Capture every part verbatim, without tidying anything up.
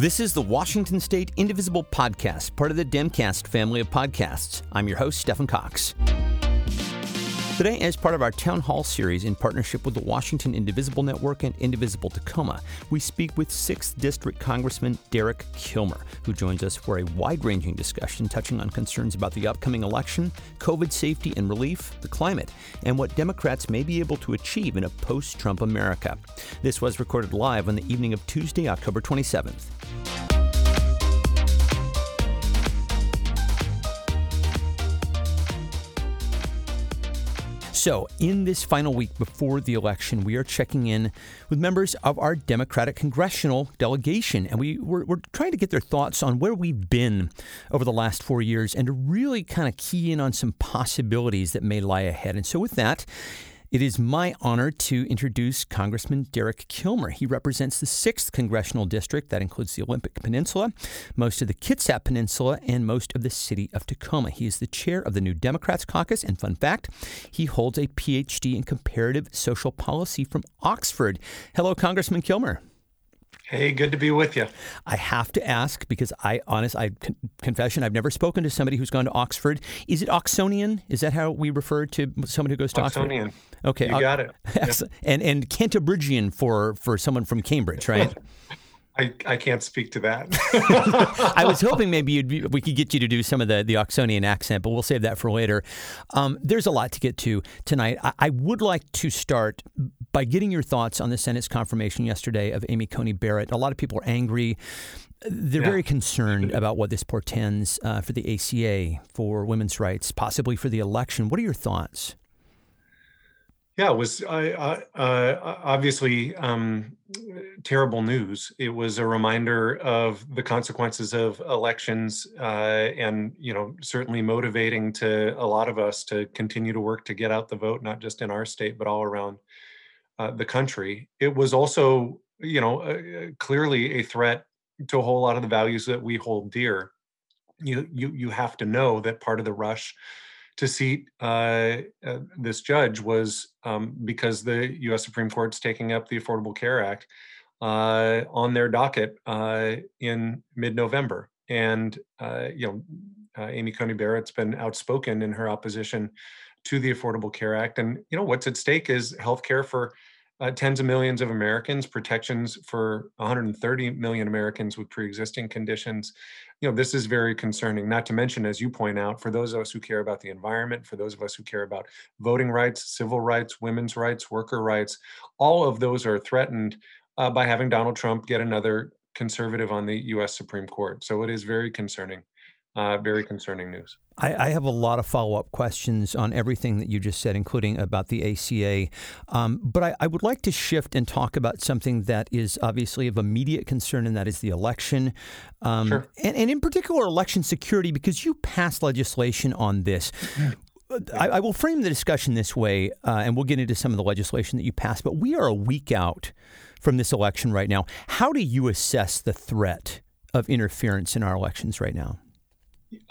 This is the Washington State Indivisible Podcast, part of the Demcast family of podcasts. I'm your host, Stephen Cox. Today, as part of our Town Hall series in partnership with the Washington Indivisible Network and Indivisible Tacoma, we speak with sixth District Congressman Derek Kilmer, who joins us for a wide-ranging discussion touching on concerns about the upcoming election, COVID safety and relief, the climate, and what Democrats may be able to achieve in a post-Trump America. This was recorded live on the evening of Tuesday, October twenty-seventh. So, in this final week before the election, we are checking in with members of our Democratic congressional delegation, and we, we're, we're trying to get their thoughts on where we've been over the last four years and to really kind of key in on some possibilities that may lie ahead. And so with that, it is my honor to introduce Congressman Derek Kilmer. He represents the sixth Congressional District. That includes the Olympic Peninsula, most of the Kitsap Peninsula, and most of the city of Tacoma. He is the chair of the New Democrats Caucus, and fun fact, he holds a P H D in comparative social policy from Oxford. Hello, Congressman Kilmer. Hey, good to be with you. I have to ask, because I, honest, I con- confession, I've never spoken to somebody who's gone to Oxford. Is it Oxonian? Is that how we refer to someone who goes to Oxford? Oxonian. Okay. You o- got it. Excellent. Yeah. And and Cantabrigian for, for someone from Cambridge, right? I, I can't speak to that. I was hoping maybe you'd be, we could get you to do some of the, the Oxonian accent, but we'll save that for later. Um, there's a lot to get to tonight. I, I would like to start by getting your thoughts on the Senate's confirmation yesterday of Amy Coney Barrett. A lot of people are angry. They're yeah. very concerned about what this portends uh, for the A C A, for women's rights, possibly for the election. What are your thoughts? Yeah, it was uh, uh, obviously um, terrible news. It was a reminder of the consequences of elections uh, and, you know, certainly motivating to a lot of us to continue to work to get out the vote, not just in our state, but all around uh, the country. It was also, you know, uh, clearly a threat to a whole lot of the values that we hold dear. You, you, you have to know that part of the rush to seat uh, uh, this judge was um, because the U S Supreme Court's taking up the Affordable Care Act uh, on their docket uh, in mid-November. And, uh, you know, uh, Amy Coney Barrett's been outspoken in her opposition to the Affordable Care Act. And, you know, what's at stake is healthcare for uh, tens of millions of Americans, protections for one hundred thirty million Americans with pre-existing conditions. You know, this is very concerning, not to mention, as you point out, for those of us who care about the environment, for those of us who care about voting rights, civil rights, women's rights, worker rights, all of those are threatened uh, by having Donald Trump get another conservative on the U S Supreme Court. So it is very concerning, uh, very concerning news. I, I have a lot of follow-up questions on everything that you just said, including about the A C A. Um, but I, I would like to shift and talk about something that is obviously of immediate concern, and that is the election. Um, sure. and, and in particular, election security, because you passed legislation on this. I, I will frame the discussion this way, uh, and we'll get into some of the legislation that you passed. But we are a week out from this election right now. How do you assess the threat of interference in our elections right now?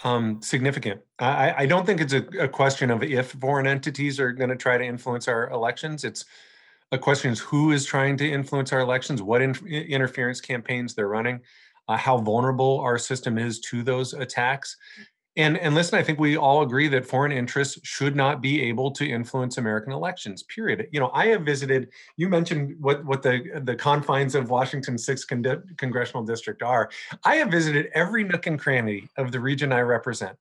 Um, significant. I, I don't think it's a, a question of if foreign entities are going to try to influence our elections. It's a question of who is trying to influence our elections, what in, interference campaigns they're running, uh, how vulnerable our system is to those attacks. And, and listen, I think we all agree that foreign interests should not be able to influence American elections, period. You know, I have visited, you mentioned what, what the, the confines of Washington's sixth con- Congressional District are. I have visited every nook and cranny of the region I represent.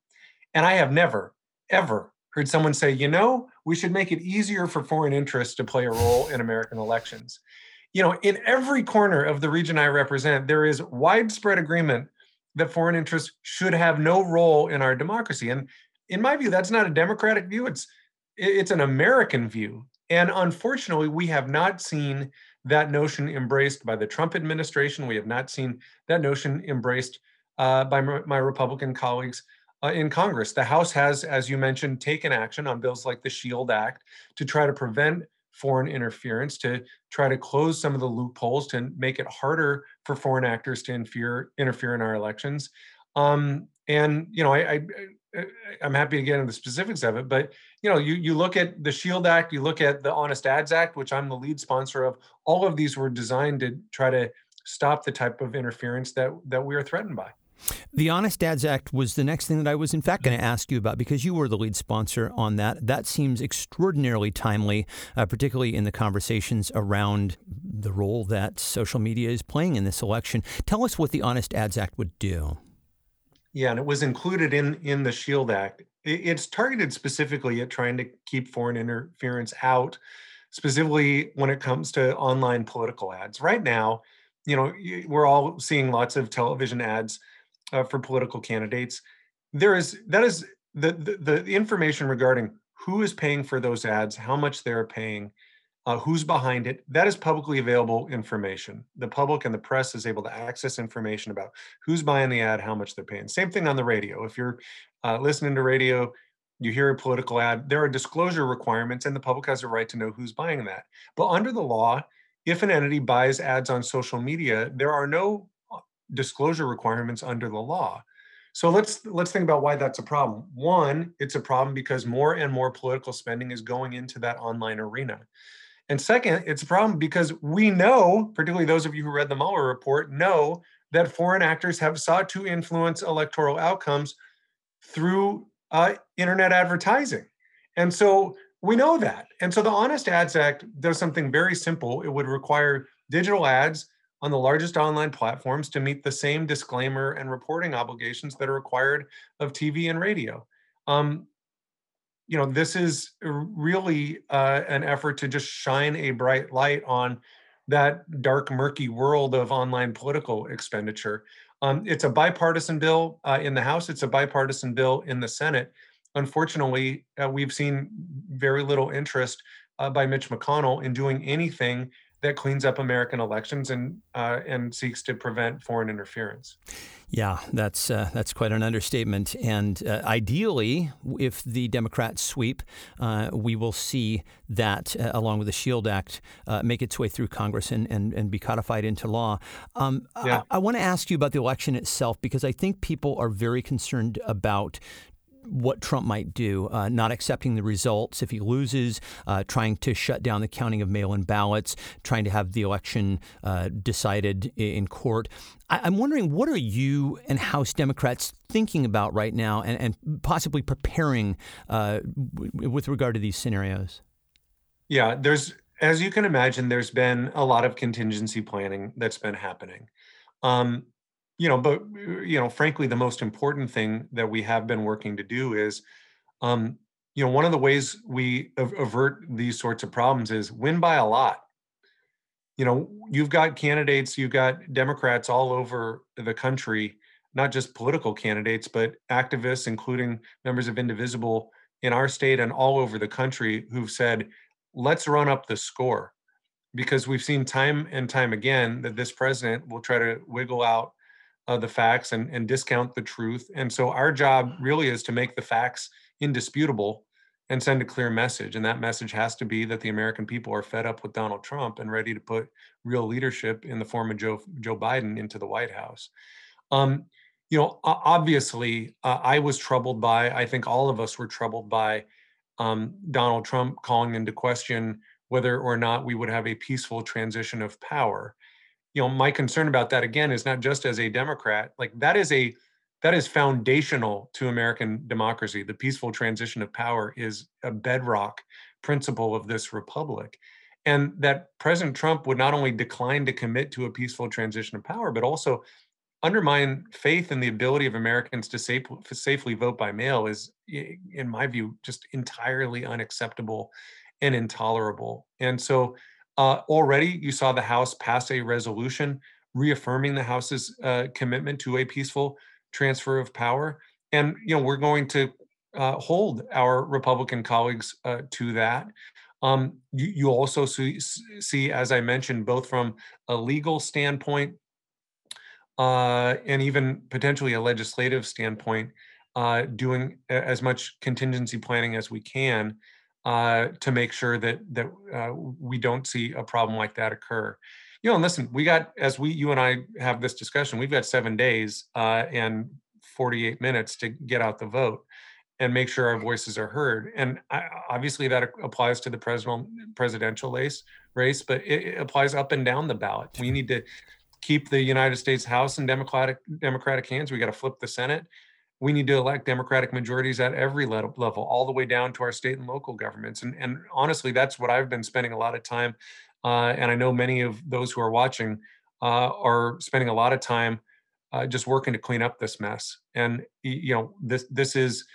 And I have never, ever heard someone say, you know, we should make it easier for foreign interests to play a role in American elections. You know, in every corner of the region I represent, there is widespread agreement that foreign interests should have no role in our democracy. And in my view, that's not a democratic view. It's it's an American view. And unfortunately, we have not seen that notion embraced by the Trump administration. We have not seen that notion embraced uh, by my Republican colleagues uh, in Congress. The House has, as you mentioned, taken action on bills like the SHIELD Act to try to prevent foreign interference, to try to close some of the loopholes, to make it harder for foreign actors to interfere, interfere in our elections. Um, and, you know, I, I, I'm happy to get into the specifics of it, but, you know, you, you look at the SHIELD Act, you look at the Honest Ads Act, which I'm the lead sponsor of, all of these were designed to try to stop the type of interference that, that we are threatened by. The Honest Ads Act was the next thing that I was, in fact, going to ask you about, because you were the lead sponsor on that. That seems extraordinarily timely, uh, particularly in the conversations around the role that social media is playing in this election. Tell us what the Honest Ads Act would do. Yeah, and it was included in, in the SHIELD Act. It's targeted specifically at trying to keep foreign interference out, specifically when it comes to online political ads. Right now, you know, we're all seeing lots of television ads Uh, for political candidates. There is that is the, the the information regarding who is paying for those ads, how much they're paying, uh, who's behind it. That is publicly available information. The public and the press is able to access information about who's buying the ad, how much they're paying. Same thing on the radio. If you're uh, listening to radio, you hear a political ad. There are disclosure requirements, and the public has a right to know who's buying that. But under the law, if an entity buys ads on social media, there are no disclosure requirements under the law. So let's let's think about why that's a problem. One, it's a problem because more and more political spending is going into that online arena. And second, it's a problem because we know, particularly those of you who read the Mueller report, know that foreign actors have sought to influence electoral outcomes through uh, internet advertising. And so we know that. And so the Honest Ads Act does something very simple. It would require digital ads on the largest online platforms to meet the same disclaimer and reporting obligations that are required of T V and radio. Um, you know, this is really uh, an effort to just shine a bright light on that dark, murky world of online political expenditure. Um, it's a bipartisan bill uh, in the House. It's a bipartisan bill in the Senate. Unfortunately, uh, we've seen very little interest uh, by Mitch McConnell in doing anything that cleans up American elections and uh, and seeks to prevent foreign interference. Yeah, that's uh, that's quite an understatement. And uh, ideally, if the Democrats sweep, uh, we will see that, uh, along with the SHIELD Act, uh, make its way through Congress and, and, and be codified into law. Um, yeah. I, I want to ask you about the election itself, because I think people are very concerned about what Trump might do, uh, not accepting the results if he loses, uh, trying to shut down the counting of mail-in ballots, trying to have the election uh, decided in court. I- I'm wondering, what are you and House Democrats thinking about right now and, and possibly preparing uh, w- with regard to these scenarios? Yeah, there's, as you can imagine, there's been a lot of contingency planning that's been happening. Um, You know, but, you know, frankly, the most important thing that we have been working to do is, um, you know, one of the ways we avert these sorts of problems is win by a lot. You know, you've got candidates, you've got Democrats all over the country, not just political candidates, but activists, including members of Indivisible in our state and all over the country, who've said, let's run up the score, because we've seen time and time again that this president will try to wiggle out Uh, the facts and, and discount the truth. And so our job really is to make the facts indisputable and send a clear message. And that message has to be that the American people are fed up with Donald Trump and ready to put real leadership in the form of Joe, Joe Biden into the White House. Um, you know, obviously, uh, I was troubled by, I think all of us were troubled by um, Donald Trump calling into question whether or not we would have a peaceful transition of power. You know, my concern about that, again, is not just as a Democrat, like that is a that is foundational to American democracy. The peaceful transition of power is a bedrock principle of this republic. And that President Trump would not only decline to commit to a peaceful transition of power, but also undermine faith in the ability of Americans to safe, safely vote by mail is, in my view, just entirely unacceptable and intolerable. And so Uh, already, you saw the House pass a resolution reaffirming the House's uh, commitment to a peaceful transfer of power, and you know we're going to uh, hold our Republican colleagues uh, to that. Um, you, you also see, see, as I mentioned, both from a legal standpoint uh, and even potentially a legislative standpoint, uh, doing as much contingency planning as we can Uh, to make sure that that uh, we don't see a problem like that occur. You know, and listen, we got, as we, you and I have this discussion, we've got seven days uh, and forty-eight minutes to get out the vote and make sure our voices are heard. And I, obviously that applies to the presidential presidential race, race, but it, it applies up and down the ballot. We need to keep the United States House in Democratic Democratic hands. We got to flip the Senate. We need to elect Democratic majorities at every level, all the way down to our state and local governments. And, and honestly, that's what I've been spending a lot of time. Uh, and I know many of those who are watching uh, are spending a lot of time uh, just working to clean up this mess. And, you know, this this is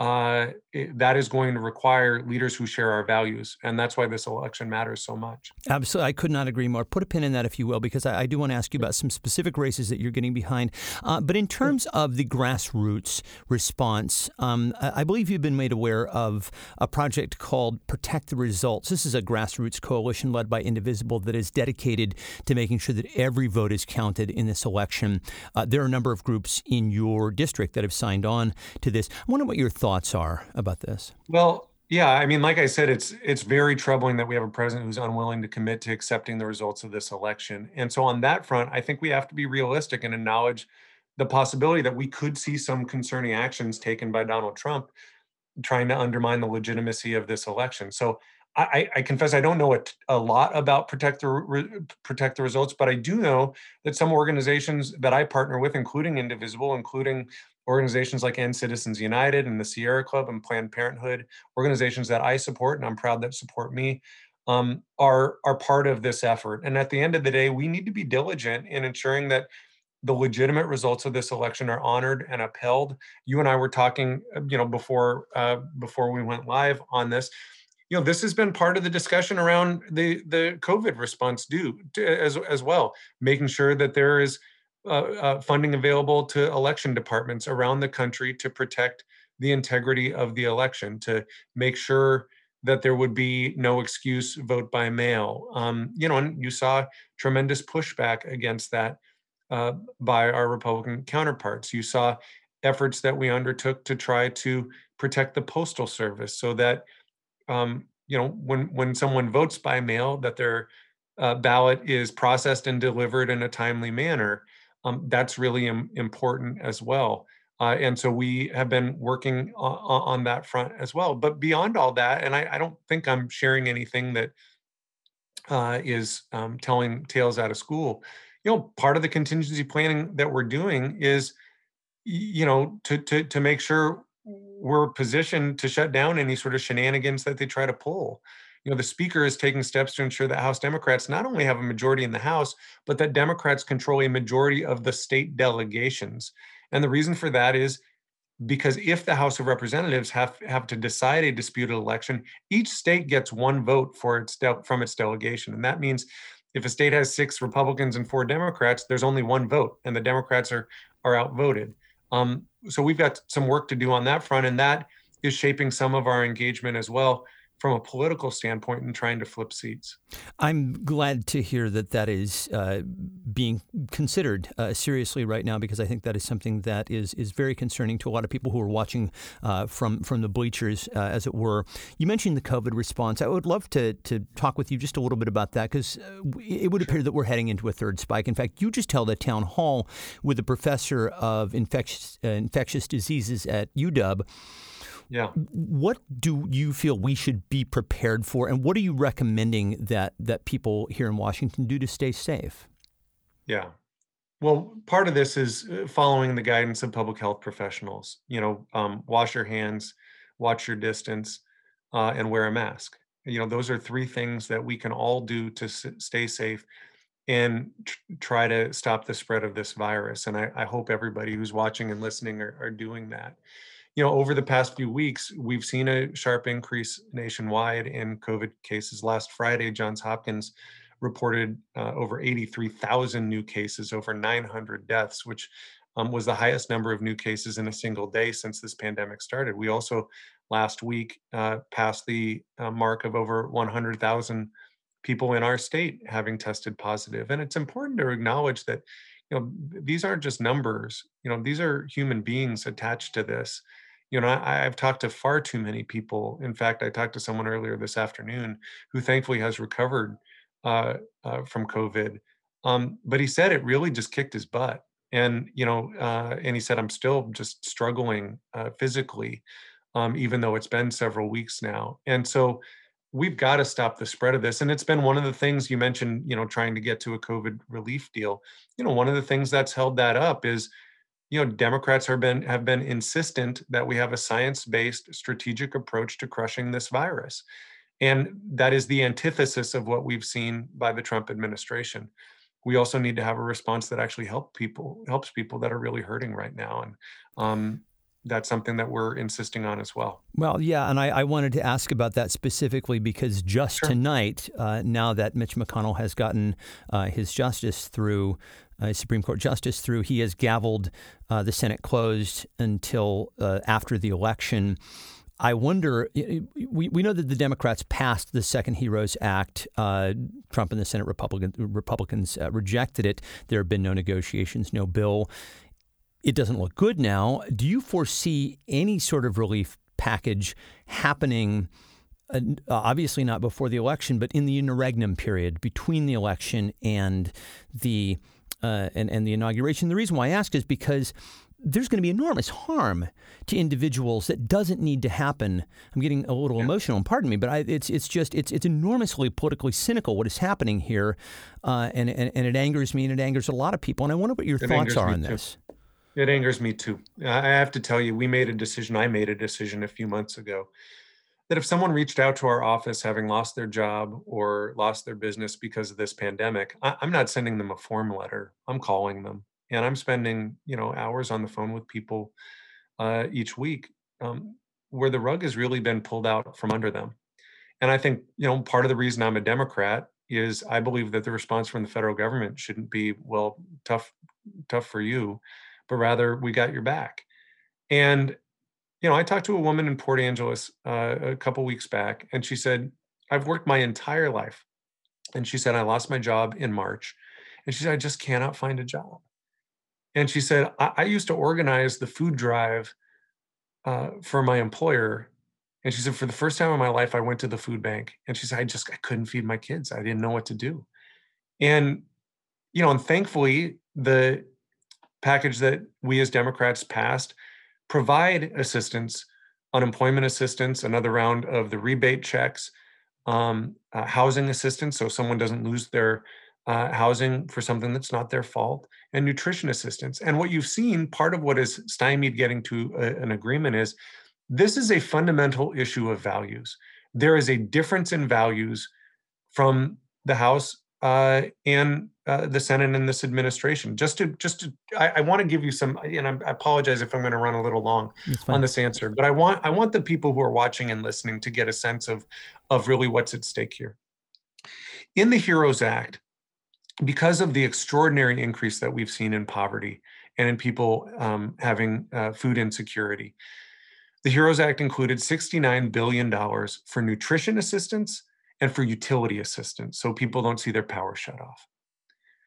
uh, it, that is going to require leaders who share our values. And that's why this election matters so much. Absolutely. I could not agree more. Put a pin in that, if you will, because I, I do want to ask you about some specific races that you're getting behind. Uh, but in terms of the grassroots response, um, I believe you've been made aware of a project called Protect the Results. This is a grassroots coalition led by Indivisible that is dedicated to making sure that every vote is counted in this election. Uh, there are a number of groups in your district that have signed on to this. I wonder what your thoughts thoughts are about this? Well, yeah, I mean, like I said, it's it's very troubling that we have a president who's unwilling to commit to accepting the results of this election. And so on that front, I think we have to be realistic and acknowledge the possibility that we could see some concerning actions taken by Donald Trump trying to undermine the legitimacy of this election. So I, I confess I don't know a, a lot about Protect the, Re, Protect the Results, but I do know that some organizations that I partner with, including Indivisible, including organizations like End Citizens United and the Sierra Club and Planned Parenthood, organizations that I support and I'm proud that support me, um, are, are part of this effort. And at the end of the day, we need to be diligent in ensuring that the legitimate results of this election are honored and upheld. You and I were talking, you know, before uh, before we went live on this. You know, this has been part of the discussion around the the COVID response due to, as as well, making sure that there is Uh, uh, funding available to election departments around the country to protect the integrity of the election, to make sure that there would be no excuse vote by mail. Um, you know, and you saw tremendous pushback against that uh, by our Republican counterparts. You saw efforts that we undertook to try to protect the Postal Service so that, um, you know, when when someone votes by mail, that their uh, ballot is processed and delivered in a timely manner. Um, that's really im- important as well. Uh, and so we have been working on, on that front as well. But beyond all that, and I, I don't think I'm sharing anything that uh, is um, telling tales out of school, you know, part of the contingency planning that we're doing is, you know, to to to make sure we're positioned to shut down any sort of shenanigans that they try to pull. You know, the speaker is taking steps to ensure that House Democrats not only have a majority in the House, but that Democrats control a majority of the state delegations. And the reason for that is because if the House of Representatives have, have to decide a disputed election, each state gets one vote for its de- from its delegation. And that means if a state has six Republicans and four Democrats, there's only one vote, and the Democrats are, are outvoted. Um, so we've got some work to do on that front, and that is shaping some of our engagement as well, from a political standpoint, and trying to flip seats. I'm glad to hear that that is uh, being considered uh, seriously right now, because I think that is something that is is very concerning to a lot of people who are watching uh, from from the bleachers, uh, as it were. You mentioned the COVID response. I would love to to talk with you just a little bit about that, because it would appear that we're heading into a third spike. In fact, you just held a town hall with a professor of infectious uh, infectious diseases at U W. Yeah. What do you feel we should be prepared for, and what are you recommending that that people here in Washington do to stay safe? Yeah. Well, part of this is following the guidance of public health professionals. You know, um, wash your hands, watch your distance, uh, and wear a mask. You know, those are three things that we can all do to s- stay safe and tr- try to stop the spread of this virus. And I, I hope everybody who's watching and listening are, are doing that. You know, over the past few weeks, we've seen a sharp increase nationwide in COVID cases. Last Friday, Johns Hopkins reported uh, over eighty-three thousand new cases, over nine hundred deaths, which um, was the highest number of new cases in a single day since this pandemic started. We also, last week, uh, passed the uh, mark of over one hundred thousand people in our state having tested positive. And it's important to acknowledge that, you know, these aren't just numbers. You know, these are human beings attached to this. You know, I, I've talked to far too many people. In fact, I talked to someone earlier this afternoon who thankfully has recovered uh, uh, from COVID. Um, but he said it really just kicked his butt. And, you know, uh, and he said, I'm still just struggling uh, physically, um, even though it's been several weeks now. And so we've got to stop the spread of this. And it's been one of the things you mentioned, you know, trying to get to a COVID relief deal. You know, one of the things that's held that up is, you know, Democrats have been have been insistent that we have a science-based strategic approach to crushing this virus. And that is the antithesis of what we've seen by the Trump administration. We also need to have a response that actually help people, helps people that are really hurting right now. And um, that's something that we're insisting on as well. Well, yeah. And I, I wanted to ask about that specifically because just sure. tonight, uh, now that Mitch McConnell has gotten uh, his justice through, Uh, Supreme Court Justice through, he has gavelled uh, the Senate closed until uh, after the election. I wonder, we, we know that the Democrats passed the Second Heroes Act. Uh, Trump and the Senate Republican, Republicans uh, rejected it. There have been no negotiations, no bill. It doesn't look good now. Do you foresee any sort of relief package happening? Uh, obviously not before the election, but in the interregnum period between the election and the Uh, and, and the inauguration. The reason why I ask is because there's going to be enormous harm to individuals that doesn't need to happen. I'm getting a little yeah. emotional, and pardon me, but I, it's it's just it's it's enormously politically cynical what is happening here, uh, and, and and it angers me and it angers a lot of people. And I wonder what your it thoughts are on too. this. It angers me too. I have to tell you, we made a decision. I made a decision a few months ago that if someone reached out to our office having lost their job or lost their business because of this pandemic, I, I'm not sending them a form letter. I'm calling them, and I'm spending, you know, hours on the phone with people uh, each week, um, where the rug has really been pulled out from under them. And I think, you know, part of the reason I'm a Democrat is I believe that the response from the federal government shouldn't be, well, tough, tough for you, but rather we got your back. And you know, I talked to a woman in Port Angeles uh, a couple weeks back, and she said, I've worked my entire life. And she said, I lost my job in March. And she said, I just cannot find a job. And she said, I, I used to organize the food drive uh, for my employer. And she said, for the first time in my life, I went to the food bank. And she said, I just I couldn't feed my kids. I didn't know what to do. And, you know, and thankfully, the package that we as Democrats passed provide assistance, unemployment assistance, another round of the rebate checks, um, uh, housing assistance, so someone doesn't lose their uh, housing for something that's not their fault, and nutrition assistance. And what you've seen, part of what is stymied getting to a, an agreement is, this is a fundamental issue of values. There is a difference in values from the House uh, and Uh, the Senate and this administration. Just to, just to, I, I want to give you some, and I apologize if I'm going to run a little long on this answer, but I want, I want the people who are watching and listening to get a sense of, of really what's at stake here. In the HEROES Act, because of the extraordinary increase that we've seen in poverty and in people um, having uh, food insecurity, the HEROES Act included sixty-nine billion dollars for nutrition assistance and for utility assistance, so people don't see their power shut off.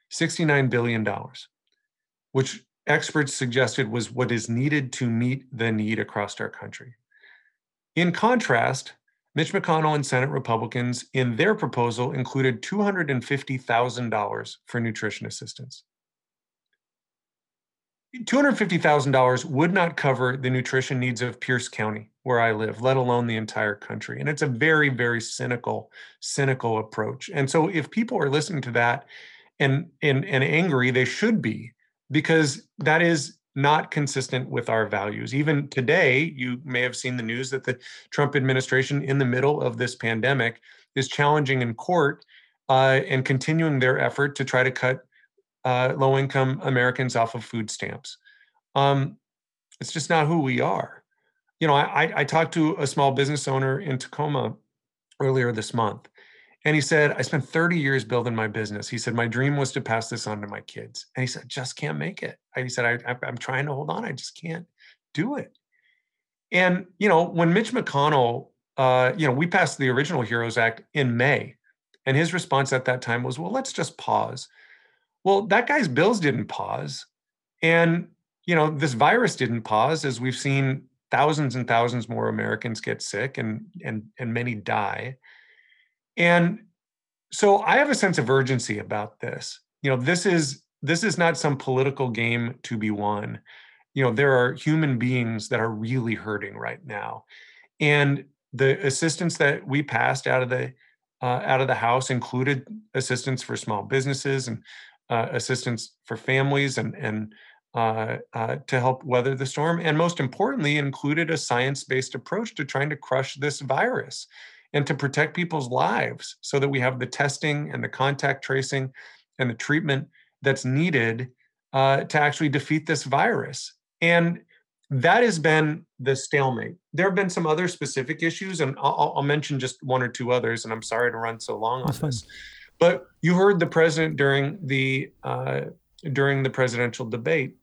sixty-nine billion dollars, which experts suggested was what is needed to meet the need across our country. In contrast, Mitch McConnell and Senate Republicans in their proposal included two hundred fifty thousand dollars for nutrition assistance. two hundred fifty thousand dollars would not cover the nutrition needs of Pierce County, where I live, let alone the entire country. And it's a very, very cynical, cynical approach. And so if people are listening to that, And, and and angry, they should be, because that is not consistent with our values. Even today, you may have seen the news that the Trump administration, in the middle of this pandemic, is challenging in court uh, and continuing their effort to try to cut uh, low-income Americans off of food stamps. Um, it's just not who we are. You know, I, I talked to a small business owner in Tacoma earlier this month. And he said, I spent thirty years building my business. He said, my dream was to pass this on to my kids. And he said, I just can't make it. And he said, I, I, I'm trying to hold on. I just can't do it. And, you know, when Mitch McConnell, uh, you know, we passed the original HEROES Act in May. And his response at that time was, well, let's just pause. Well, that guy's bills didn't pause. And, you know, this virus didn't pause, as we've seen thousands and thousands more Americans get sick and and and many die. And so I have a sense of urgency about this. You know, this is this is not some political game to be won. You know, there are human beings that are really hurting right now. And the assistance that we passed out of the uh, out of the House included assistance for small businesses and uh, assistance for families and and uh, uh, to help weather the storm. And most importantly, included a science-based approach to trying to crush this virus and to protect people's lives so that we have the testing and the contact tracing and the treatment that's needed uh, to actually defeat this virus. And that has been the stalemate. There have been some other specific issues, and I'll, I'll mention just one or two others, and I'm sorry to run so long on That's this. Fine. But you heard the president during the uh, during the presidential debate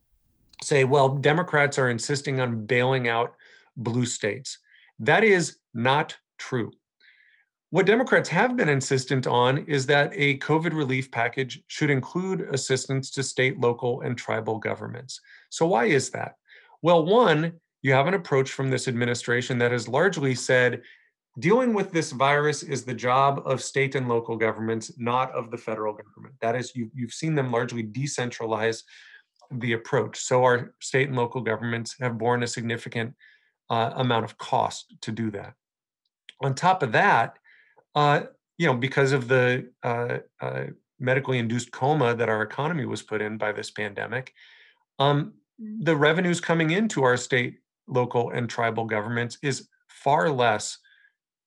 say, well, Democrats are insisting on bailing out blue states. That is not true. What Democrats have been insistent on is that a COVID relief package should include assistance to state, local, and tribal governments. So why is that? Well, one, you have an approach from this administration that has largely said, dealing with this virus is the job of state and local governments, not of the federal government. That is, you, you've seen them largely decentralize the approach. So our state and local governments have borne a significant uh, amount of cost to do that. On top of that, uh, you know, because of the uh, uh, medically induced coma that our economy was put in by this pandemic, um, the revenues coming into our state, local, and tribal governments is far less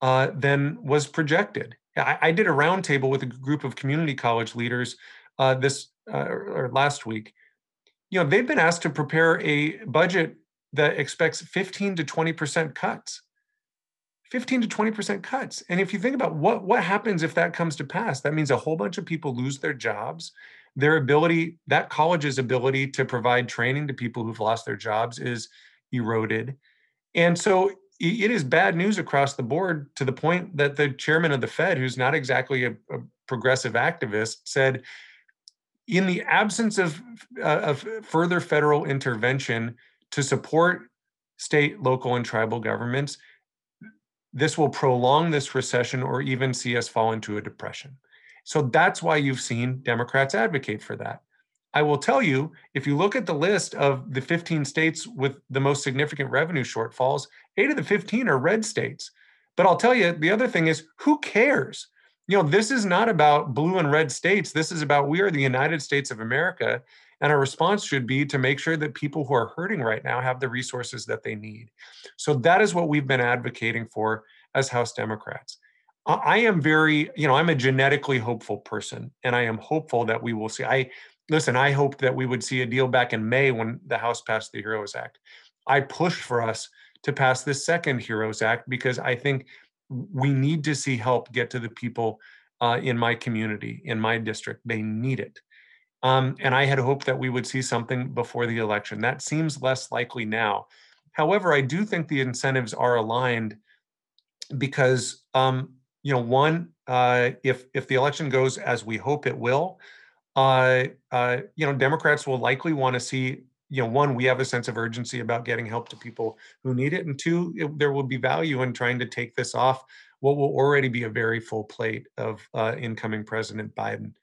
uh, than was projected. I, I did a roundtable with a group of community college leaders uh, this uh, or last week. You know, they've been asked to prepare a budget that expects fifteen to twenty percent cuts. fifteen to twenty percent cuts. And if you think about what, what happens if that comes to pass, that means a whole bunch of people lose their jobs. Their ability, that college's ability to provide training to people who've lost their jobs is eroded. And so it is bad news across the board, to the point that the chairman of the Fed, who's not exactly a, a progressive activist, said, in the absence of, uh, of further federal intervention to support state, local, and tribal governments, this will prolong this recession or even see us fall into a depression. So that's why you've seen Democrats advocate for that. I will tell you, if you look at the list of the fifteen states with the most significant revenue shortfalls, eight of the fifteen are red states. But I'll tell you, the other thing is, who cares? You know, this is not about blue and red states. This is about, we are the United States of America, and our response should be to make sure that people who are hurting right now have the resources that they need. So that is what we've been advocating for as House Democrats. I am very, you know, I'm a genetically hopeful person, and I am hopeful that we will see. I listen, I hoped that we would see a deal back in May when the House passed the HEROES Act. I pushed for us to pass this second HEROES Act because I think we need to see help get to the people uh, in my community, in my district. They need it. Um, and I had hoped that we would see something before the election. That seems less likely now. However, I do think the incentives are aligned because, um, You know, one, uh, if if the election goes as we hope it will, uh, uh, you know, Democrats will likely want to see, you know, one, we have a sense of urgency about getting help to people who need it. And two, it, there will be value in trying to take this off what will already be a very full plate of uh, incoming President Biden.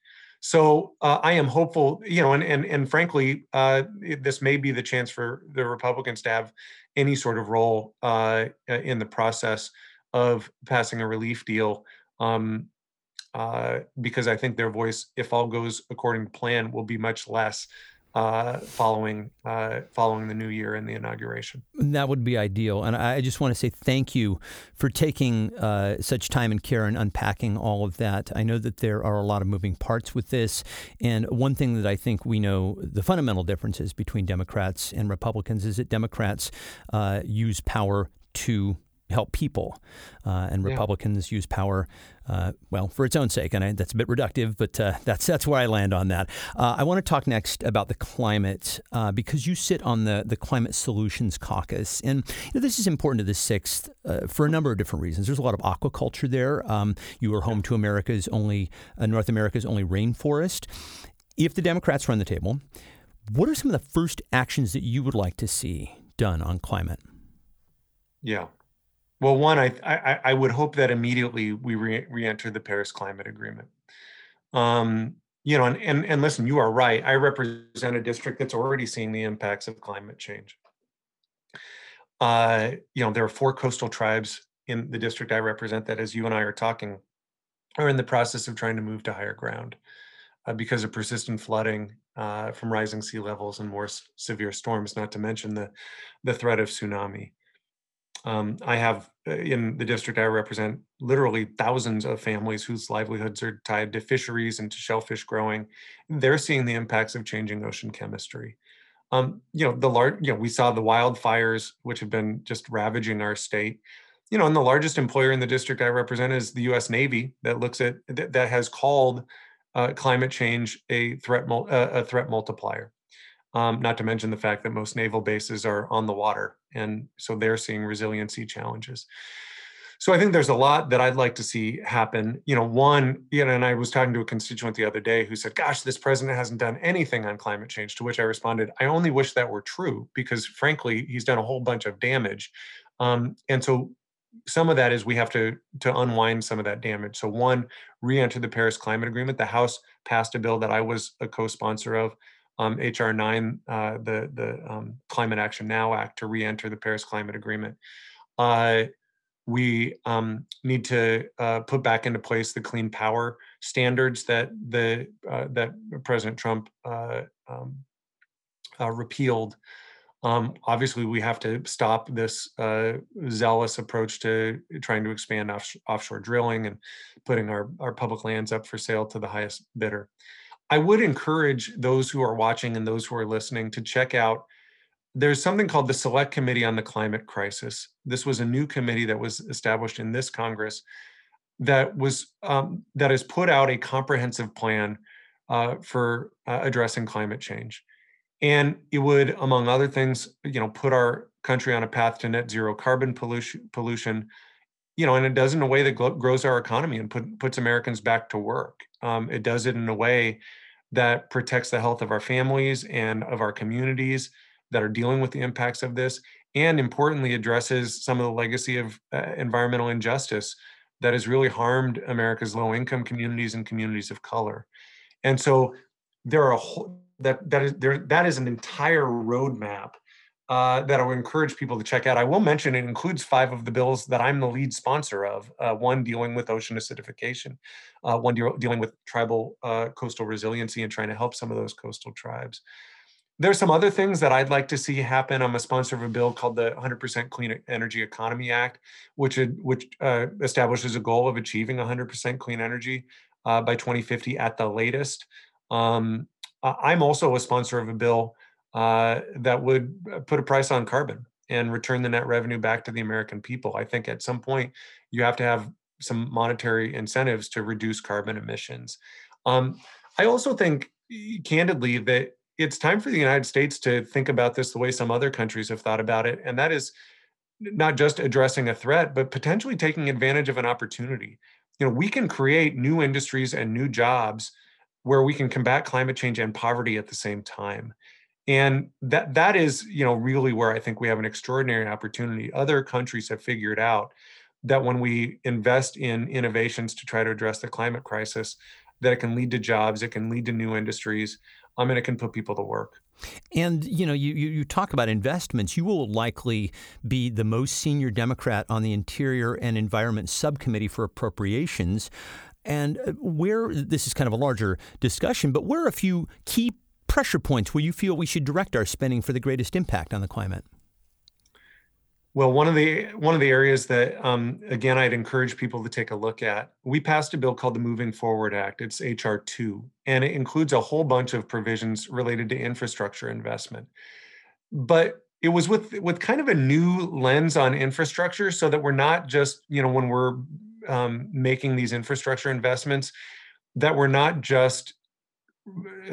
So uh, I am hopeful, you know, and and, and frankly, uh, it, this may be the chance for the Republicans to have any sort of role uh, in the process of passing a relief deal, um, uh, because I think their voice, if all goes according to plan, will be much less uh, following uh, following the new year and the inauguration. That would be ideal. And I just want to say thank you for taking uh, such time and care and unpacking all of that. I know that there are a lot of moving parts with this. And one thing that I think we know the fundamental differences between Democrats and Republicans is that Democrats uh, use power to help people, uh, and Republicans yeah. use power, uh, well, for its own sake. And I, that's a bit reductive, but uh, that's that's where I land on that. Uh, I want to talk next about the climate, uh, because you sit on the, the Climate Solutions Caucus. And you know, this is important to the Sixth uh, for a number of different reasons. There's a lot of aquaculture there. Um, you are home to America's only, uh, North America's only rainforest. If the Democrats run the table, what are some of the first actions that you would like to see done on climate? Yeah. Well, one, I, I I would hope that immediately we re- re-enter the Paris Climate Agreement. Um, you know, and, and and listen, you are right. I represent a district that's already seeing the impacts of climate change. Uh, you know, there are four coastal tribes in the district I represent that, as you and I are talking, are in the process of trying to move to higher ground uh, because of persistent flooding uh, from rising sea levels and more s- severe storms, not to mention the, the threat of tsunami. Um, I have, in the district I represent, literally thousands of families whose livelihoods are tied to fisheries and to shellfish growing. They're seeing the impacts of changing ocean chemistry. Um, you know, the large, you know, we saw the wildfires, which have been just ravaging our state. You know, and the largest employer in the district I represent is the U S Navy that looks at, that, that has called uh, climate change a threat, mul- uh, a threat multiplier. Um, not to mention the fact that most naval bases are on the water. And so they're seeing resiliency challenges. So I think there's a lot that I'd like to see happen. You know, one, you know, and I was talking to a constituent the other day who said, gosh, this president hasn't done anything on climate change, to which I responded, I only wish that were true, because frankly, he's done a whole bunch of damage. Um, and so some of that is we have to, to unwind some of that damage. So one, re-enter the Paris Climate Agreement. The House passed a bill that I was a co-sponsor of, Um, H R nine, uh, the, the um, Climate Action Now Act, to re-enter the Paris Climate Agreement. Uh, we um, need to uh, put back into place the clean power standards that the uh, that President Trump uh, um, uh, repealed. Um, obviously, we have to stop this uh, zealous approach to trying to expand off- offshore drilling and putting our, our public lands up for sale to the highest bidder. I would encourage those who are watching and those who are listening to check out, there's something called the Select Committee on the Climate Crisis. This was a new committee that was established in this Congress that was um, that has put out a comprehensive plan uh, for uh, addressing climate change. And it would, among other things, you know, put our country on a path to net zero carbon pollution, pollution you know, and it does in a way that grows our economy and put, puts Americans back to work. Um, it does it in a way that protects the health of our families and of our communities that are dealing with the impacts of this, and importantly addresses some of the legacy of uh, environmental injustice that has really harmed America's low-income communities and communities of color. And so there are a whole, that that is there that is an entire roadmap uh, that I would encourage people to check out. I will mention it includes five of the bills that I'm the lead sponsor of, uh, one dealing with ocean acidification, uh, one de- dealing with tribal uh, coastal resiliency and trying to help some of those coastal tribes. There's some other things that I'd like to see happen. I'm a sponsor of a bill called the one hundred percent Clean Energy Economy Act, which, which uh, establishes a goal of achieving one hundred percent clean energy uh, by twenty fifty at the latest. Um, I'm also a sponsor of a bill Uh, that would put a price on carbon and return the net revenue back to the American people. I think at some point you have to have some monetary incentives to reduce carbon emissions. Um, I also think, candidly, that it's time for the United States to think about this the way some other countries have thought about it, and that is not just addressing a threat, but potentially taking advantage of an opportunity. You know, we can create new industries and new jobs where we can combat climate change and poverty at the same time. And that that is, you know, really where I think we have an extraordinary opportunity. Other countries have figured out that when we invest in innovations to try to address the climate crisis, that it can lead to jobs, it can lead to new industries, um, and it can put people to work. And, you know, you, you, you talk about investments. You will likely be the most senior Democrat on the Interior and Environment Subcommittee for Appropriations. And where, this is kind of a larger discussion, but where a few key pressure points where you feel we should direct our spending for the greatest impact on the climate? Well, one of the one of the areas that, um, again, I'd encourage people to take a look at, we passed a bill called the Moving Forward Act. It's H R two, and it includes a whole bunch of provisions related to infrastructure investment. But it was with, with kind of a new lens on infrastructure, so that we're not just, you know, when we're um, making these infrastructure investments, that we're not just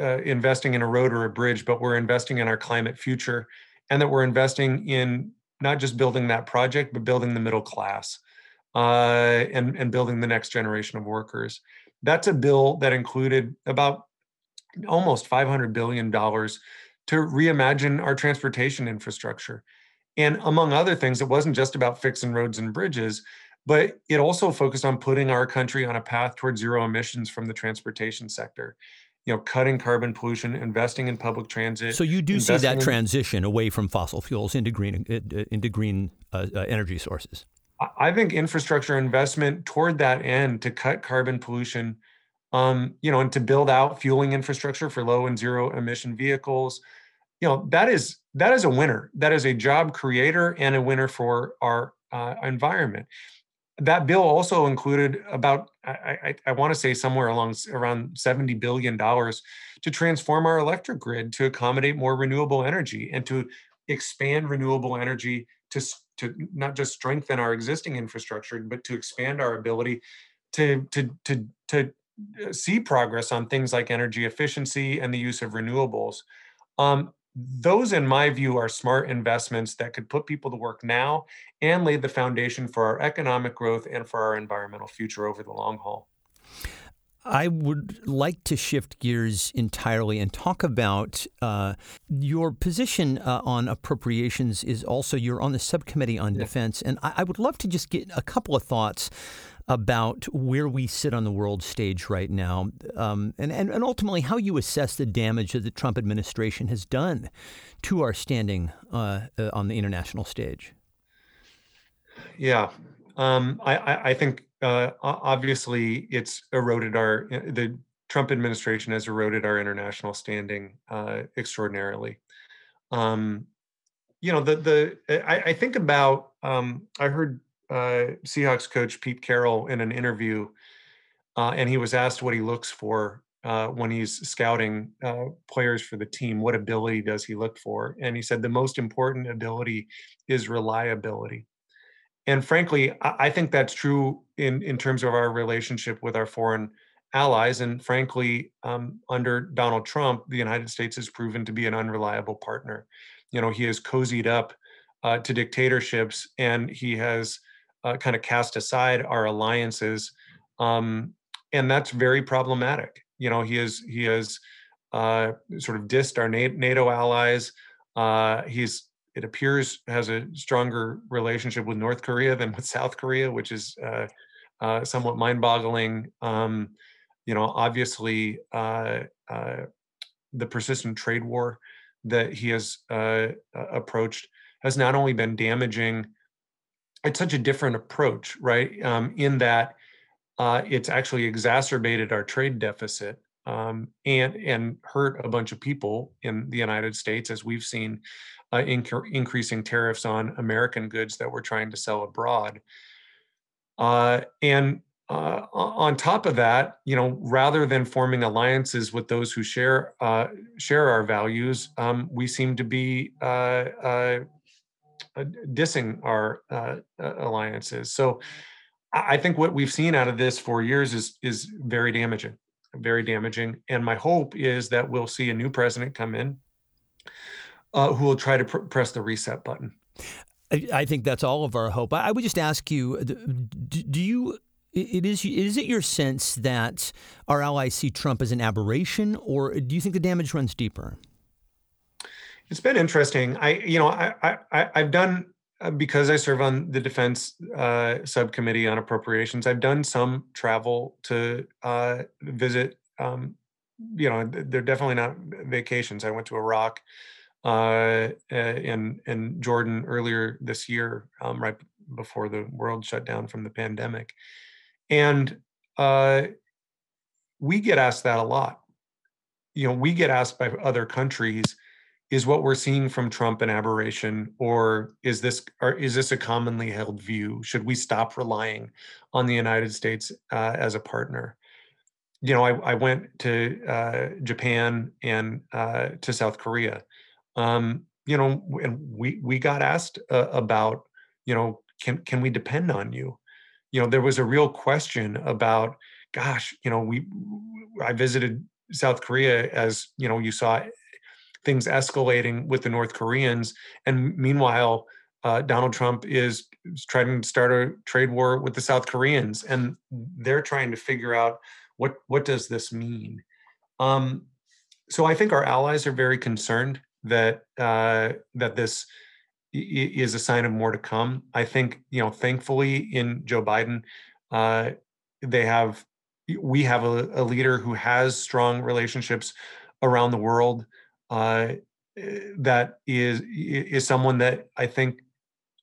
Uh, investing in a road or a bridge, but we're investing in our climate future, and that we're investing in not just building that project, but building the middle class uh, and, and building the next generation of workers. That's a bill that included about almost five hundred billion dollars to reimagine our transportation infrastructure. And among other things, it wasn't just about fixing roads and bridges, but it also focused on putting our country on a path towards zero emissions from the transportation sector. You know, cutting carbon pollution, investing in public transit. So you do see that transition away from fossil fuels into green, into green uh, uh, energy sources. I think infrastructure investment toward that end to cut carbon pollution, um, you know, and to build out fueling infrastructure for low and zero emission vehicles, you know, that is that is a winner. That is a job creator and a winner for our uh, environment. That bill also included about, I, I, I want to say somewhere along around seventy billion dollars to transform our electric grid to accommodate more renewable energy and to expand renewable energy to, to not just strengthen our existing infrastructure, but to expand our ability to, to, to, to see progress on things like energy efficiency and the use of renewables. Um, Those, in my view, are smart investments that could put people to work now and lay the foundation for our economic growth and for our environmental future over the long haul. I would like to shift gears entirely and talk about uh, your position uh, on appropriations is also you're on the subcommittee on yeah. defense. And I, I would love to just get a couple of thoughts about where we sit on the world stage right now, um, and, and, and ultimately how you assess the damage that the Trump administration has done to our standing uh, uh, on the international stage. Yeah, um, I, I think uh, obviously it's eroded our, the Trump administration has eroded our international standing uh, extraordinarily. Um, you know, the the I, I think about, um, I heard Uh, Seahawks coach Pete Carroll in an interview, uh, and he was asked what he looks for uh, when he's scouting uh, players for the team. What ability does he look for? And he said the most important ability is reliability. And frankly, I, I think that's true in, in terms of our relationship with our foreign allies. And frankly, um, under Donald Trump, the United States has proven to be an unreliable partner. You know, he has cozied up uh, to dictatorships, and he has Uh, kind of cast aside our alliances, um, and that's very problematic. You know, he is he has uh, sort of dissed our NATO allies. Uh, he's it appears has a stronger relationship with North Korea than with South Korea, which is uh, uh, somewhat mind-boggling. Um, you know, obviously uh, uh, the persistent trade war that he has uh, approached has not only been damaging. It's such a different approach, right? Um, in that uh, it's actually exacerbated our trade deficit um, and and hurt a bunch of people in the United States, as we've seen uh, inc- increasing tariffs on American goods that we're trying to sell abroad. Uh, and uh, on top of that, you know, rather than forming alliances with those who share uh, share our values, um, we seem to be uh, uh, Uh, dissing our uh, uh, alliances. So I think what we've seen out of this for years is is very damaging, very damaging. And my hope is that we'll see a new president come in uh, who will try to pr- press the reset button. I, I think that's all of our hope. I, I would just ask you, do, do you, it is, is it your sense that our allies see Trump as an aberration, or do you think the damage runs deeper? It's been interesting. I, you know, I, I, I've done uh, because I serve on the Defense uh, Subcommittee on Appropriations. I've done some travel to uh, visit. Um, you know, they're definitely not vacations. I went to Iraq uh, and and Jordan earlier this year, um, right before the world shut down from the pandemic, and uh, we get asked that a lot. You know, we get asked by other countries. Is what we're seeing from Trump an aberration, or is this or is this a commonly held view? Should we stop relying on the United States uh, as a partner? You know, I, I went to uh, Japan and uh, to South Korea. Um, you know, and we we got asked uh, about, you know, can can we depend on you? You know, there was a real question about, gosh, you know, we I visited South Korea as you know you saw. Things escalating with the North Koreans. And meanwhile, uh, Donald Trump is trying to start a trade war with the South Koreans. And they're trying to figure out what, what does this mean? Um, so I think our allies are very concerned that uh, that this is a sign of more to come. I think, you know, thankfully in Joe Biden, uh, they have, we have a, a leader who has strong relationships around the world. Uh, that is is someone that I think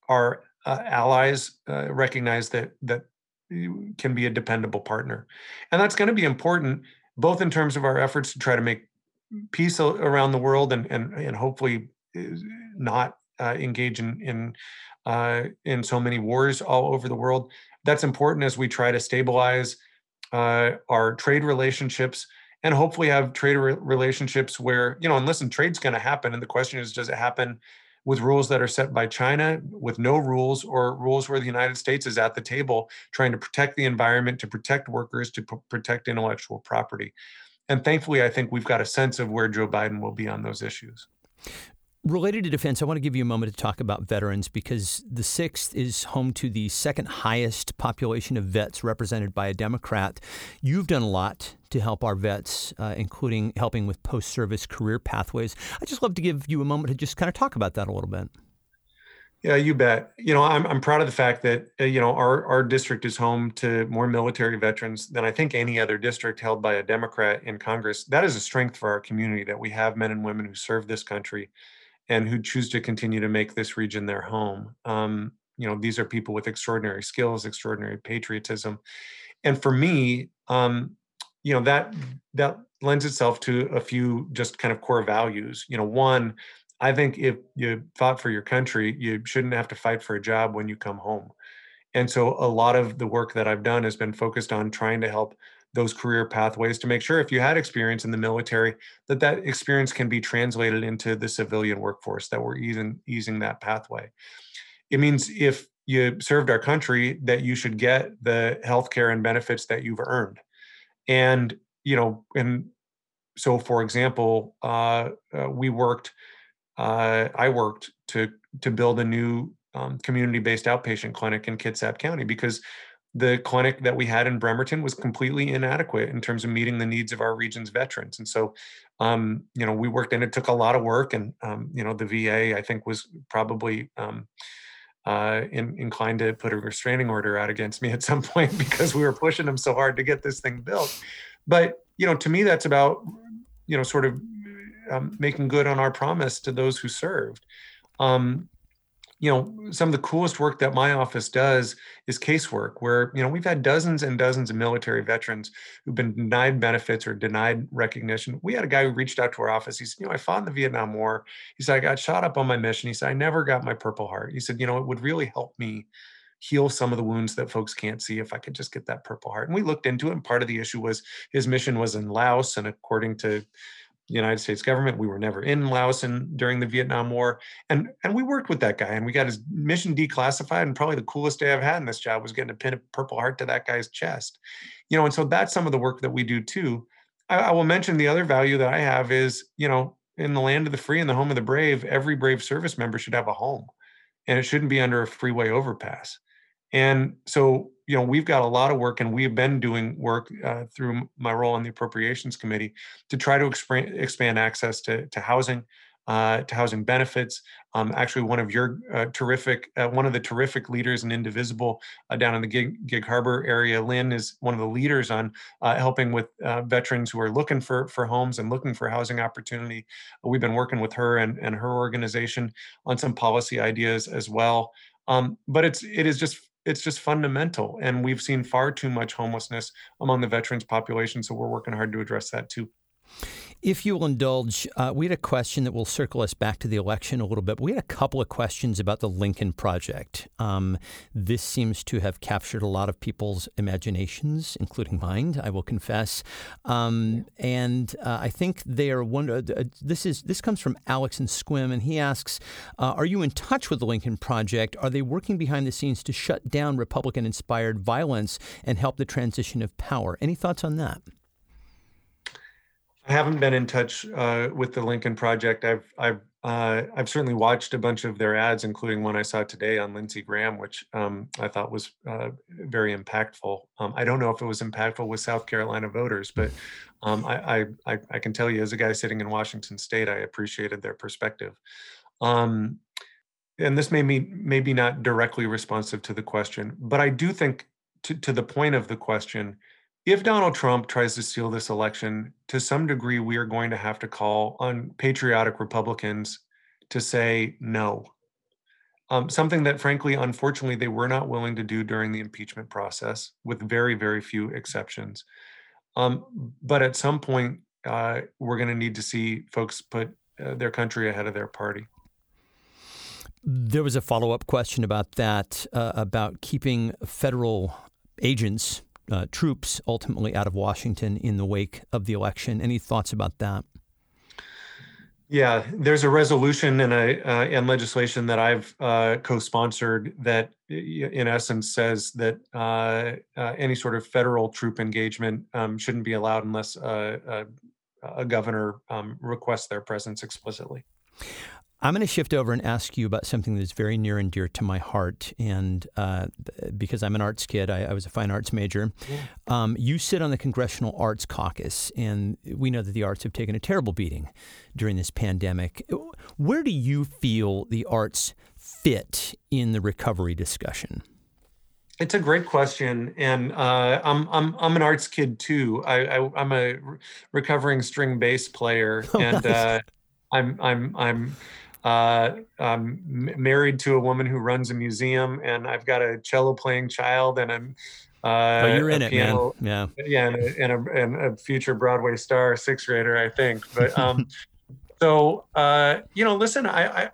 our uh, allies uh, recognize that that you can be a dependable partner. And that's going to be important, both in terms of our efforts to try to make peace around the world and and, and hopefully not uh, engage in in, uh, in so many wars all over the world. That's important as we try to stabilize uh, our trade relationships and hopefully have trade re- relationships where, you know, and listen, trade's going to happen. And the question is, does it happen with rules that are set by China, with no rules, or rules where the United States is at the table trying to protect the environment, to protect workers, to p- protect intellectual property? And thankfully, I think we've got a sense of where Joe Biden will be on those issues. Related to defense, I want to give you a moment to talk about veterans, because the sixth is home to the second highest population of vets represented by a Democrat. You've done a lot to help our vets, uh, including helping with post-service career pathways. I'd just love to give you a moment to just kind of talk about that a little bit. Yeah, you bet. You know, I'm I'm proud of the fact that, uh, you know, our, our district is home to more military veterans than I think any other district held by a Democrat in Congress. That is a strength for our community, that we have men and women who serve this country and who choose to continue to make this region their home. Um, you know, these are people with extraordinary skills, extraordinary patriotism. And for me, um, you know, that that lends itself to a few just kind of core values. You know, one, I think if you fought for your country, you shouldn't have to fight for a job when you come home. And so a lot of the work that I've done has been focused on trying to help those career pathways to make sure if you had experience in the military, that that experience can be translated into the civilian workforce, that we're easing, easing that pathway. It means if you served our country, that you should get the healthcare and benefits that you've earned. And, you know, and so, for example, uh, uh, we worked, uh, I worked to, to build a new um, community-based outpatient clinic in Kitsap County, because the clinic that we had in Bremerton was completely inadequate in terms of meeting the needs of our region's veterans. And so, um, you know, we worked, and it took a lot of work. And, um, you know, the V A, I think, was probably um, uh, in, inclined to put a restraining order out against me at some point because we were pushing them so hard to get this thing built. But, you know, to me, that's about, you know, sort of um, making good on our promise to those who served. Um, You know, some of the coolest work that my office does is casework, where, you know, we've had dozens and dozens of military veterans who've been denied benefits or denied recognition. We had a guy who reached out to our office. He said, you know, I fought in the Vietnam War. He said, I got shot up on my mission. He said, I never got my Purple Heart. He said, you know, it would really help me heal some of the wounds that folks can't see if I could just get that Purple Heart. And we looked into it. And part of the issue was his mission was in Laos. And according to the United States government, we were never in Laos and during the Vietnam War. And, and we worked with that guy, and we got his mission declassified. And probably the coolest day I've had in this job was getting to pin a Purple Heart to that guy's chest. You know, and so that's some of the work that we do too. I, I will mention the other value that I have is, you know, in the land of the free and the home of the brave, every brave service member should have a home, and it shouldn't be under a freeway overpass. And so, you know, we've got a lot of work, and we've been doing work uh, through my role on the Appropriations Committee to try to expand, expand access to, to housing, uh, to housing benefits. Um, actually, one of your uh, terrific, uh, one of the terrific leaders in Indivisible uh, down in the Gig, Gig Harbor area, Lynn, is one of the leaders on uh, helping with uh, veterans who are looking for, for homes and looking for housing opportunity. We've been working with her and, and her organization on some policy ideas as well. Um, but it's it is just It's just fundamental. And we've seen far too much homelessness among the veterans population. So we're working hard to address that too. If you will indulge, uh, we had a question that will circle us back to the election a little bit. We had a couple of questions about the Lincoln Project. Um, this seems to have captured a lot of people's imaginations, including mine, I will confess. Um, and uh, I think they are one. Uh, this is this comes from Alex in Squim, and he asks, uh, "Are you in touch with the Lincoln Project? Are they working behind the scenes to shut down Republican-inspired violence and help the transition of power? Any thoughts on that?" I haven't been in touch uh, with the Lincoln Project. I've I've uh, I've certainly watched a bunch of their ads, including one I saw today on Lindsey Graham, which um, I thought was uh, very impactful. Um, I don't know if it was impactful with South Carolina voters, but um, I, I I can tell you, as a guy sitting in Washington State, I appreciated their perspective. Um, and this may be maybe not directly responsive to the question, but I do think to, to the point of the question. If Donald Trump tries to steal this election, to some degree, we are going to have to call on patriotic Republicans to say no. um, something that, frankly, unfortunately, they were not willing to do during the impeachment process, with very, very few exceptions. Um, but at some point, uh, we're going to need to see folks put uh, their country ahead of their party. There was a follow-up question about that, uh, about keeping federal agents, uh, troops, ultimately out of Washington in the wake of the election. Any thoughts about that? Yeah, there's a resolution and a uh, and legislation that I've uh, co-sponsored that, in essence, says that uh, uh, any sort of federal troop engagement um, shouldn't be allowed unless uh, a, a governor um, requests their presence explicitly. I'm going to shift over and ask you about something that's very near and dear to my heart. And uh, because I'm an arts kid, I, I was a fine arts major. Yeah. Um, you sit on the Congressional Arts Caucus, and we know that the arts have taken a terrible beating during this pandemic. Where do you feel the arts fit in the recovery discussion? It's a great question, and uh, I'm I'm I'm an arts kid too. I, I I'm a recovering string bass player, oh, and nice. uh, I'm I'm I'm. Uh, I'm married to a woman who runs a museum, and I've got a cello playing child, and I'm uh, oh, you're in it, piano, man. Yeah, yeah, and a, and, a, and a future Broadway star, sixth grader, I think. But um, so uh, you know, listen, I, I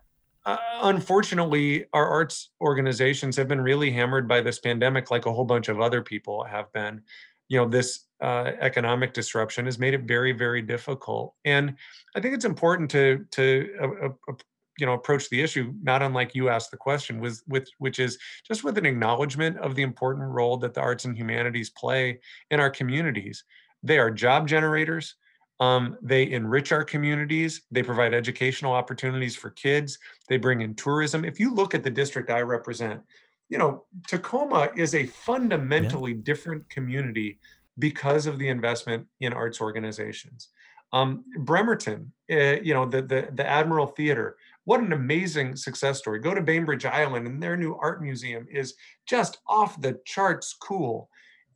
uh, unfortunately, our arts organizations have been really hammered by this pandemic, like a whole bunch of other people have been. You know, this uh, economic disruption has made it very, very difficult, and I think it's important to to uh, uh, you know, approach the issue, not unlike you asked the question, with, with, which is just with an acknowledgement of the important role that the arts and humanities play in our communities. They are job generators. Um, they enrich our communities. They provide educational opportunities for kids. They bring in tourism. If you look at the district I represent, you know, Tacoma is a fundamentally yeah. different community because of the investment in arts organizations. Um, Bremerton, uh, you know, the, the, the Admiral Theater, what an amazing success story. Go to Bainbridge Island, and their new art museum is just off the charts cool.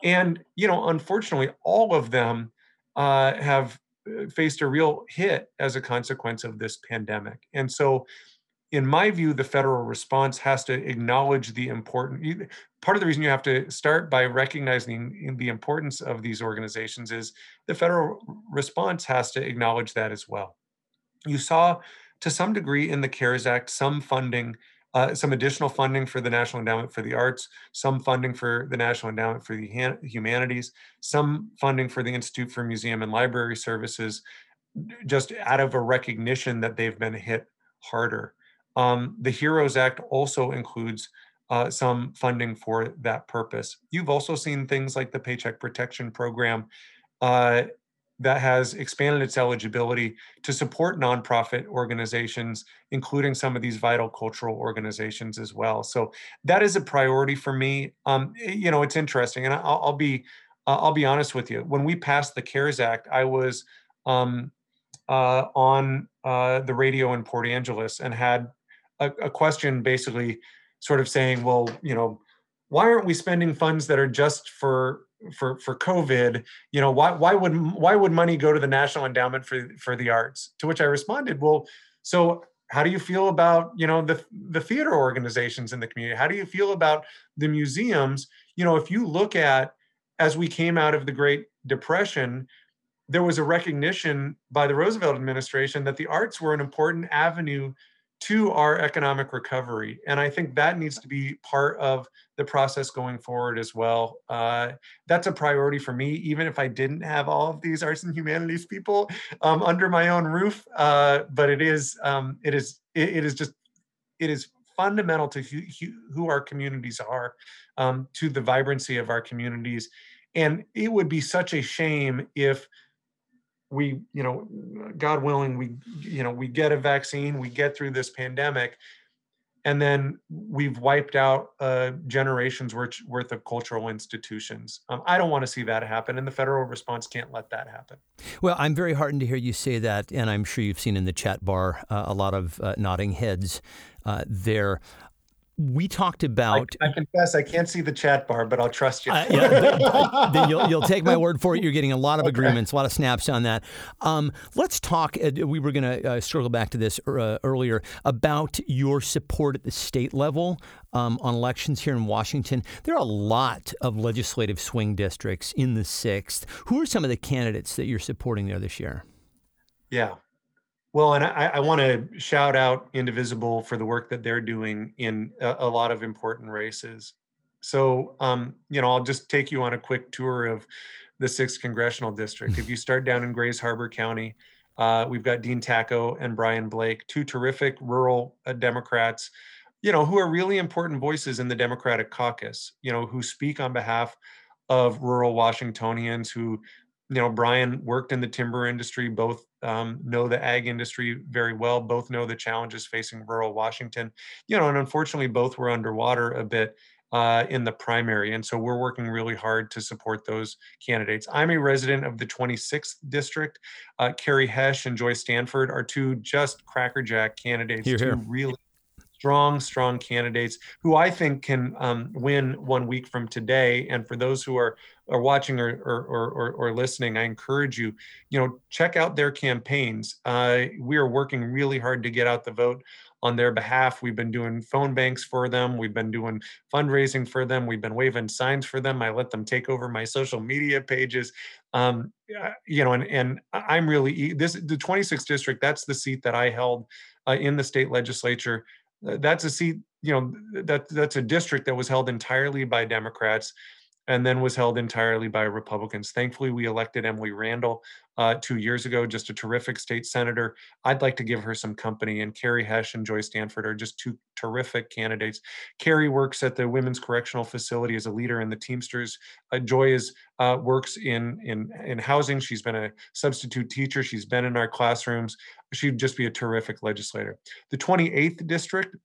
And, you know, unfortunately, all of them uh, have faced a real hit as a consequence of this pandemic. And so, in my view, the federal response has to acknowledge the important, part of the reason you have to start by recognizing the importance of these organizations is the federal response has to acknowledge that as well. You saw, to some degree, in the CARES Act, some funding, uh, some additional funding for the National Endowment for the Arts, some funding for the National Endowment for the Humanities, some funding for the Institute for Museum and Library Services, just out of a recognition that they've been hit harder. Um, the HEROES Act also includes uh, some funding for that purpose. You've also seen things like the Paycheck Protection Program uh, that has expanded its eligibility to support nonprofit organizations, including some of these vital cultural organizations as well. So that is a priority for me. Um, you know, it's interesting, and I'll, I'll be uh, I'll be honest with you. When we passed the CARES Act, I was um, uh, on uh, the radio in Port Angeles and had a question basically sort of saying, well, you know, why aren't we spending funds that are just for for for COVID? You know, why why would why would money go to the National Endowment for for the Arts? To which I responded, well, so how do you feel about, you know, the the theater organizations in the community? How do you feel about the museums? You know, if you look at, as we came out of the Great Depression, there was a recognition by the Roosevelt administration that the arts were an important avenue to our economic recovery. And I think that needs to be part of the process going forward as well. Uh, that's a priority for me, even if I didn't have all of these arts and humanities people um, under my own roof. Uh, but it is, um, it is, it, it is just, it is fundamental to who, who our communities are, um, to the vibrancy of our communities. And it would be such a shame if we, you know, God willing, we, you know, we get a vaccine, we get through this pandemic, and then we've wiped out uh, generations worth, worth of cultural institutions. Um, I don't want to see that happen, and the federal response can't let that happen. Well, I'm very heartened to hear you say that, and I'm sure you've seen in the chat bar uh, a lot of uh, nodding heads uh, there. we talked about... I, I confess, I can't see the chat bar, but I'll trust you. Uh, yeah, then you'll, you'll take my word for it. You're getting a lot of okay. agreements, a lot of snaps on that. Um, let's talk, uh, we were going to uh, circle back to this uh, earlier, about your support at the state level um, on elections here in Washington. There are a lot of legislative swing districts in the sixth. Who are some of the candidates that you're supporting there this year? Yeah. Well, and I, I want to shout out Indivisible for the work that they're doing in a, a lot of important races. So, um, you know, I'll just take you on a quick tour of the sixth Congressional District. If you start down in Grays Harbor County, uh, we've got Dean Takko and Brian Blake, two terrific rural uh, Democrats, you know, who are really important voices in the Democratic caucus, you know, who speak on behalf of rural Washingtonians who, you know, Brian worked in the timber industry, both um, know the ag industry very well, both know the challenges facing rural Washington, you know, and unfortunately both were underwater a bit uh, in the primary. And so we're working really hard to support those candidates. I'm a resident of the twenty-sixth district. Uh, Carrie Hesch and Joy Stanford are two just crackerjack candidates, here, here. two really strong, strong candidates who I think can um, win one week from today. And for those who are Or watching or, or or or listening, I encourage you, you know, check out their campaigns. Uh, we are working really hard to get out the vote on their behalf. We've been doing phone banks for them. We've been doing fundraising for them. We've been waving signs for them. I let them take over my social media pages. Um, you know, and and I'm really this the twenty-sixth district. That's the seat that I held uh, in the state legislature. That's a seat. You know, that that's a district that was held entirely by Democrats. And then was held entirely by Republicans. Thankfully, we elected Emily Randall uh, two years ago, just a terrific state senator. I'd like to give her some company. And Carrie Hesch and Joy Stanford are just two terrific candidates. Carrie works at the Women's Correctional Facility as a leader in the Teamsters. Uh, Joy is, uh, works in, in, in housing. She's been a substitute teacher. She's been in our classrooms. She'd just be a terrific legislator. The twenty-eighth district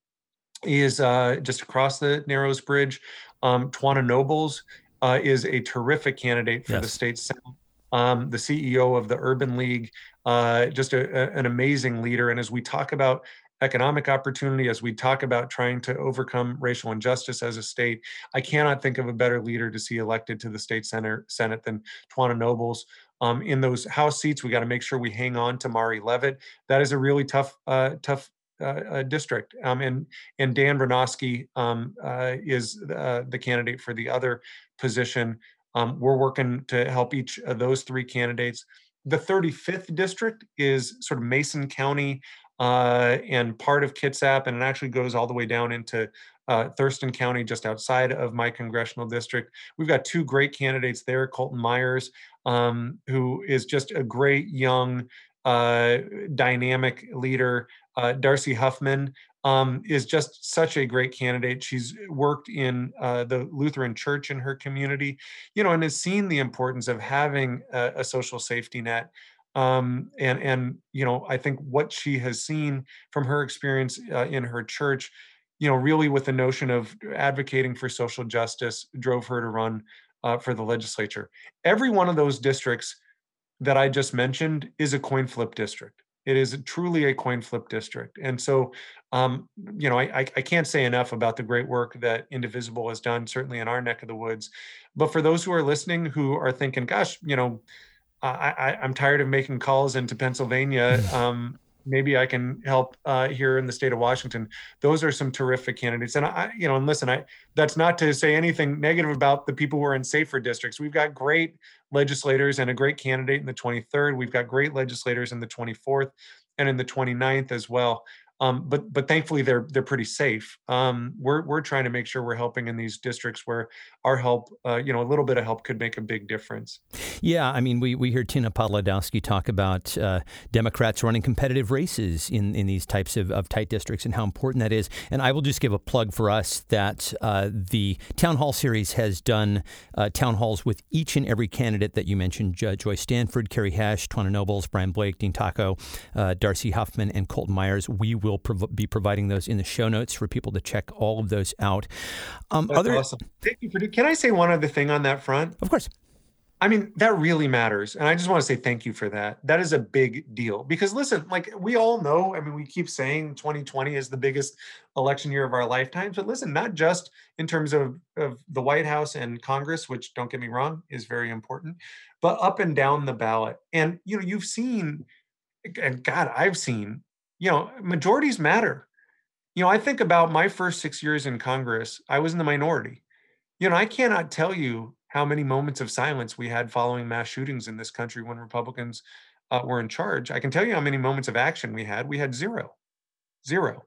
is uh, just across the Narrows Bridge. Um, T'wina Nobles Uh, is a terrific candidate for yes. the state Senate, um, the C E O of the Urban League, uh, just a, a, an amazing leader. And as we talk about economic opportunity, as we talk about trying to overcome racial injustice as a state, I cannot think of a better leader to see elected to the state Senate, Senate than T'wina Nobles. Um, in those House seats, we got to make sure we hang on to Mari Leavitt. That is a really tough, uh, tough Uh, district. Um, and and Dan Bronowski um, uh, is uh, the candidate for the other position. Um, we're working to help each of those three candidates. The thirty-fifth district is sort of Mason County uh, and part of Kitsap, and it actually goes all the way down into uh, Thurston County, just outside of my congressional district. We've got two great candidates there, Colton Myers, um, who is just a great young Uh, dynamic leader. Uh, Darcy Huffman um, is just such a great candidate. She's worked in uh, the Lutheran Church in her community, you know, and has seen the importance of having a, a social safety net. Um, and, and, you know, I think what she has seen from her experience uh, in her church, you know, really with the notion of advocating for social justice drove her to run uh, for the legislature. Every one of those districts that I just mentioned is a coin flip district. It is truly a coin flip district. And so, um, you know, I, I can't say enough about the great work that Indivisible has done, certainly in our neck of the woods. But for those who are listening, who are thinking, gosh, you know, I, I, I'm tired of making calls into Pennsylvania. Um, maybe I can help uh, here in the state of Washington. Those are some terrific candidates. And I, you know, and listen, I, that's not to say anything negative about the people who are in safer districts. We've got great legislators and a great candidate in the twenty-third. We've got great legislators in the twenty-fourth and in the twenty-ninth as well. Um, but but thankfully they're they're pretty safe. Um, we're we're trying to make sure we're helping in these districts where our help, uh, you know, a little bit of help could make a big difference. Yeah, I mean, we we hear Tina Podladowski talk about uh, Democrats running competitive races in, in these types of, of tight districts and how important that is. And I will just give a plug for us that uh, the Town Hall series has done uh, town halls with each and every candidate that you mentioned: J- Joy Stanford, Carrie Hesch, T'wina Nobles, Brian Blake, Dean Takko, uh, Darcy Huffman, and Colton Myers. We We'll prov- be providing those in the show notes for people to check all of those out. Um, That's other- awesome. Thank you for do- Can I say one other thing on that front? Of course. I mean, that really matters. And I just want to say thank you for that. That is a big deal. Because listen, like we all know, I mean, we keep saying twenty twenty is the biggest election year of our lifetimes. But listen, not just in terms of, of the White House and Congress, which don't get me wrong, is very important, but up and down the ballot. And, you know, you've seen, and God, I've seen, you know, majorities matter. You know, I think about my first six years in Congress, I was in the minority. You know, I cannot tell you how many moments of silence we had following mass shootings in this country when Republicans uh, were in charge. I can tell you how many moments of action we had. We had zero, zero.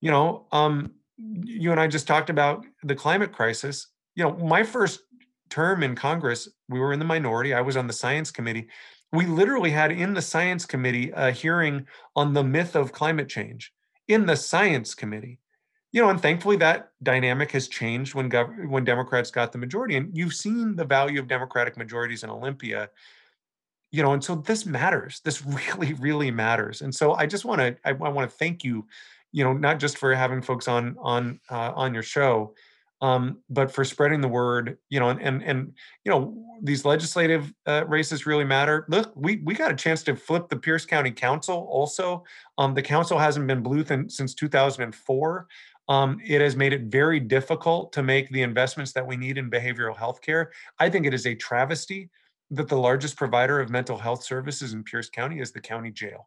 You know, um, you and I just talked about the climate crisis. You know, my first term in Congress, we were in the minority. I was on the science committee. We literally had in the science committee a hearing on the myth of climate change in the science committee. You know, and thankfully that dynamic has changed when gov- when Democrats got the majority. And you've seen the value of Democratic majorities in Olympia, you know, and so this matters. This really, really matters. And so I just want to, I, I want to thank you, you know, not just for having folks on, on, uh, on your show, um, but for spreading the word, you know, and, and, and you know, these legislative uh, races really matter. Look, we, we got a chance to flip the Pierce County Council also. Um, the council hasn't been blue th- since two thousand four. Um, it has made it very difficult to make the investments that we need in behavioral health care. I think it is a travesty that the largest provider of mental health services in Pierce County is the county jail.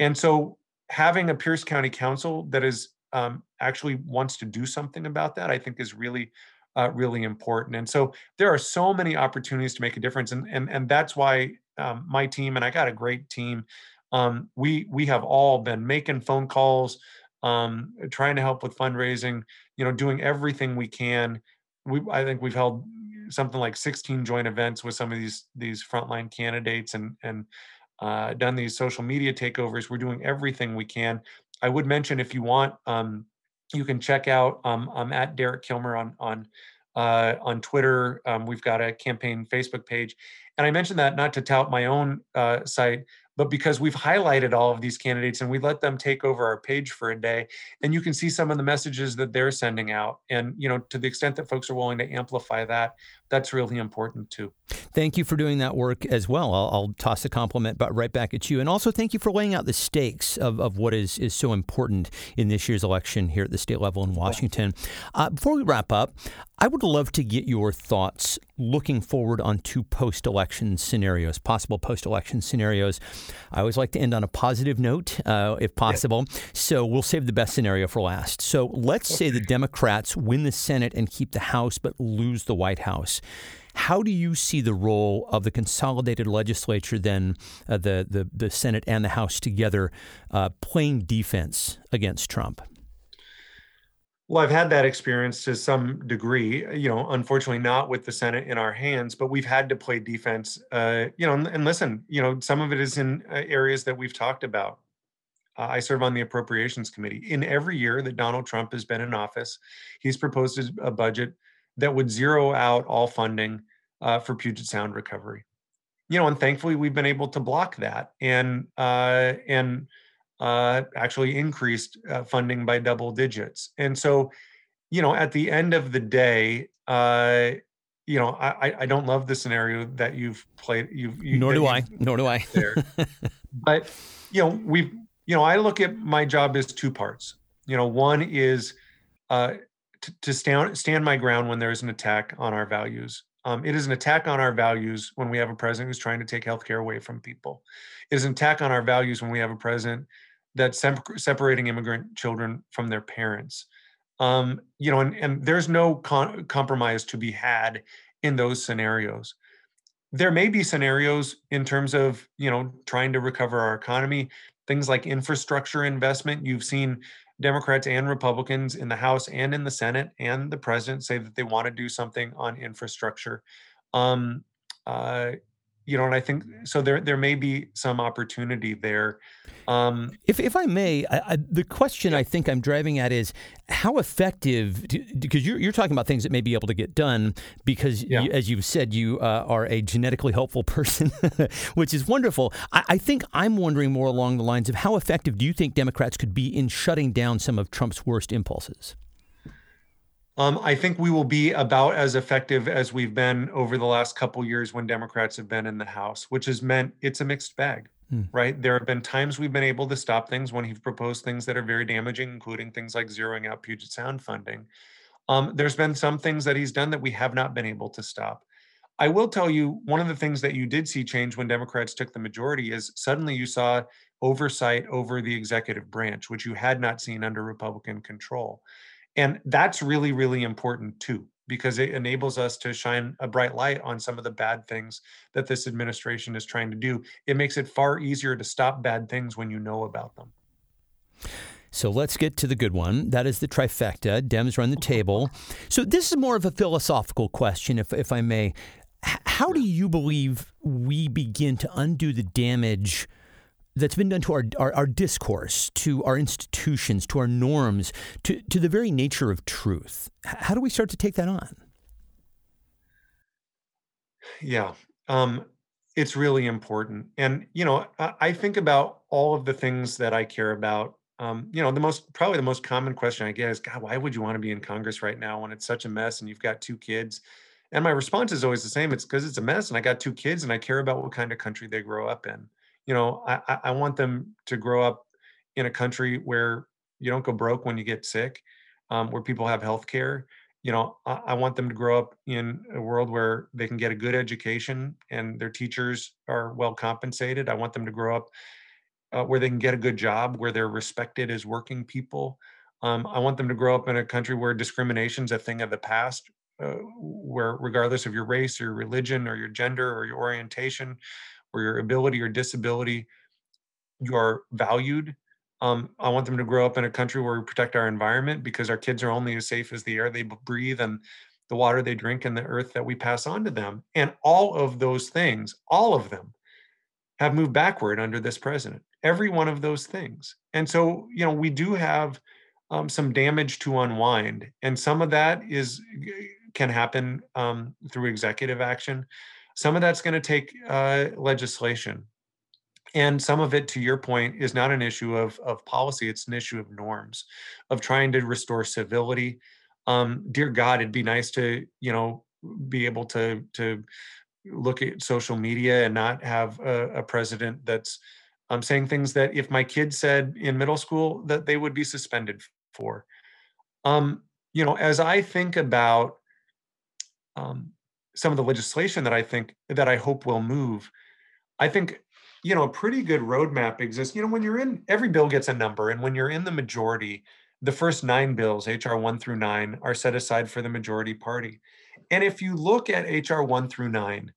And so having a Pierce County Council that is um, actually wants to do something about that, I think is really, uh, really important. And so there are so many opportunities to make a difference. And, and, and that's why um, my team, and I got a great team, um, we, we have all been making phone calls, Um, trying to help with fundraising, you know, doing everything we can. We, I think we've held something like sixteen joint events with some of these these frontline candidates, and and uh, done these social media takeovers. We're doing everything we can. I would mention, if you want, um, you can check out. Um, I'm at Derek Kilmer on on uh, on Twitter. Um, we've got a campaign Facebook page, and I mentioned that not to tout my own uh, site, but because we've highlighted all of these candidates and we let them take over our page for a day, and you can see some of the messages that they're sending out. And, you know, to the extent that folks are willing to amplify that, that's really important too. Thank you for doing that work as well. I'll, I'll toss a compliment but right back at you. And also thank you for laying out the stakes of, of what is, is so important in this year's election here at the state level in Washington. Uh, before we wrap up, I would love to get your thoughts looking forward on two post-election scenarios, possible post-election scenarios. I always like to end on a positive note, uh, if possible. Yeah. So we'll save the best scenario for last. So let's okay. say the Democrats win the Senate and keep the House but lose the White House. How do you see the role of the consolidated legislature then, uh, the, the the Senate and the House together, uh, playing defense against Trump? Well, I've had that experience to some degree, you know, unfortunately not with the Senate in our hands, but we've had to play defense, uh, you know, and, and listen, you know, some of it is in areas that we've talked about. Uh, I serve on the Appropriations Committee. In every year that Donald Trump has been in office, he's proposed a budget that would zero out all funding uh, for Puget Sound recovery. You know, and thankfully we've been able to block that and, uh, and, Uh, actually increased uh, funding by double digits. And so, you know, at the end of the day, uh, you know, I, I don't love the scenario that you've played. You've, you, nor do I, nor do I. There. But, you know, we've, you know, I look at my job as two parts. You know, one is uh, t- to stand, stand my ground when there is an attack on our values. Um, it is an attack on our values when we have a president who's trying to take healthcare away from people. It is an attack on our values when we have a president that's separating immigrant children from their parents. Um, you know, and, and there's no con- compromise to be had in those scenarios. There may be scenarios in terms of, you know, trying to recover our economy, things like infrastructure investment. You've seen Democrats and Republicans in the House and in the Senate and the president say that they want to do something on infrastructure. Um, uh, You know, and I think so there there may be some opportunity there. Um, if if I may, I, I, the question yeah. I think I'm driving at is how effective, because you're, you're talking about things that may be able to get done because, yeah. you, as you've said, you uh, are a genetically helpful person, which is wonderful. I, I think I'm wondering more along the lines of how effective do you think Democrats could be in shutting down some of Trump's worst impulses? Um, I think we will be about as effective as we've been over the last couple years when Democrats have been in the House, which has meant it's a mixed bag, mm. right? There have been times we've been able to stop things when he's proposed things that are very damaging, including things like zeroing out Puget Sound funding. Um, there's been some things that he's done that we have not been able to stop. I will tell you, one of the things that you did see change when Democrats took the majority is suddenly you saw oversight over the executive branch, which you had not seen under Republican control. And that's really, really important too, because it enables us to shine a bright light on some of the bad things that this administration is trying to do. It makes it far easier to stop bad things when you know about them. So let's get to the good one. That is the trifecta. Dems run the table. So this is more of a philosophical question, if if I may. How do you believe we begin to undo the damage that's been done to our, our our discourse, to our institutions, to our norms, to to the very nature of truth? How do we start to take that on? Yeah, um, it's really important. And, you know, I, I think about all of the things that I care about. Um, you know, the most, probably the most common question I get is, God, why would you want to be in Congress right now when it's such a mess and you've got two kids? And my response is always the same. It's because it's a mess and I got two kids and I care about what kind of country they grow up in. You know, I, I want them to grow up in a country where you don't go broke when you get sick, um, where people have health care. You know, I, I want them to grow up in a world where they can get a good education and their teachers are well compensated. I want them to grow up uh, where they can get a good job, where they're respected as working people. Um, I want them to grow up in a country where discrimination is a thing of the past, uh, where regardless of your race or your religion or your gender or your orientation, or your ability or disability, you are valued. Um, I want them to grow up in a country where we protect our environment, because our kids are only as safe as the air they breathe and the water they drink and the earth that we pass on to them. And all of those things, all of them, have moved backward under this president. Every one of those things. And so, you know, we do have um, some damage to unwind. And some of that is can happen um, through executive action. Some of that's going to take uh, legislation. And some of it, to your point, is not an issue of, of policy. It's an issue of norms, of trying to restore civility. Um, dear God, it'd be nice to, you know, be able to, to look at social media and not have a, a president that's um, saying things that if my kids said in middle school that they would be suspended for. Um, you know, as I think about um, some of the legislation that I think, that I hope will move, I think, you know, a pretty good roadmap exists. You know, when you're in, every bill gets a number. And when you're in the majority, the first nine bills, H R one through nine, are set aside for the majority party. And if you look at H R one through nine,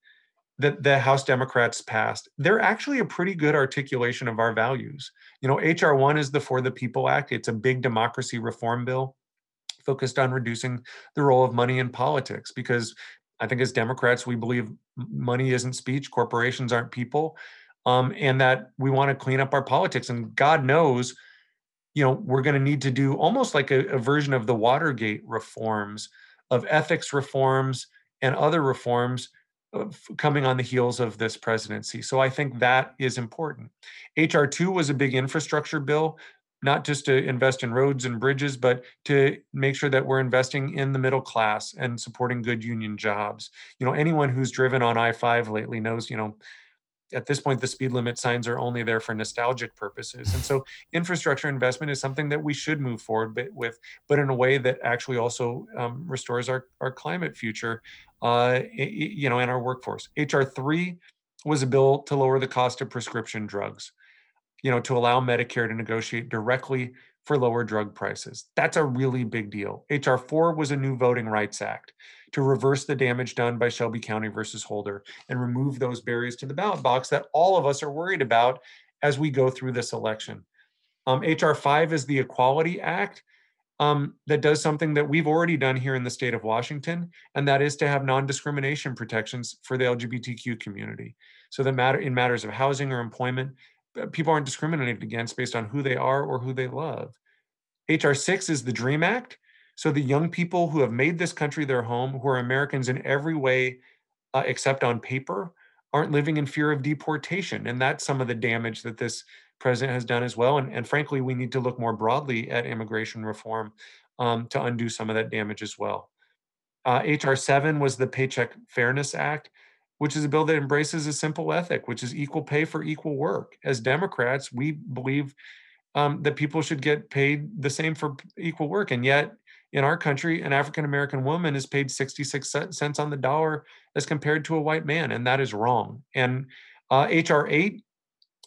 that the House Democrats passed, they're actually a pretty good articulation of our values. You know, H R one is the For the People Act. It's a big democracy reform bill focused on reducing the role of money in politics, because I think as Democrats, we believe money isn't speech, corporations aren't people, um, and that we want to clean up our politics. And God knows, you know, we're going to need to do almost like a, a version of the Watergate reforms, of ethics reforms, and other reforms of, coming on the heels of this presidency. So I think that is important. H R two was a big infrastructure bill, not just to invest in roads and bridges, but to make sure that we're investing in the middle class and supporting good union jobs. You know, anyone who's driven on I five lately knows, you know, at this point, the speed limit signs are only there for nostalgic purposes. And so infrastructure investment is something that we should move forward with, but in a way that actually also um, restores our, our climate future, uh, you know, and our workforce. H R three was a bill to lower the cost of prescription drugs, you know, to allow Medicare to negotiate directly for lower drug prices. That's a really big deal. H R four was a new Voting Rights Act to reverse the damage done by Shelby County versus Holder and remove those barriers to the ballot box that all of us are worried about as we go through this election. Um, H R five is the Equality Act um, that does something that we've already done here in the state of Washington, and that is to have non-discrimination protections for the L G B T Q community. So that matter in matters of housing or employment, people aren't discriminated against based on who they are or who they love. H R six is the DREAM Act. So the young people who have made this country their home, who are Americans in every way uh, except on paper, aren't living in fear of deportation. And that's some of the damage that this president has done as well. And, and frankly, we need to look more broadly at immigration reform um, to undo some of that damage as well. Uh, H R seven was the Paycheck Fairness Act, which is a bill that embraces a simple ethic, which is equal pay for equal work. As Democrats, we believe um, that people should get paid the same for equal work. And yet in our country, an African-American woman is paid sixty-six cents on the dollar as compared to a white man, and that is wrong. And uh, H R eight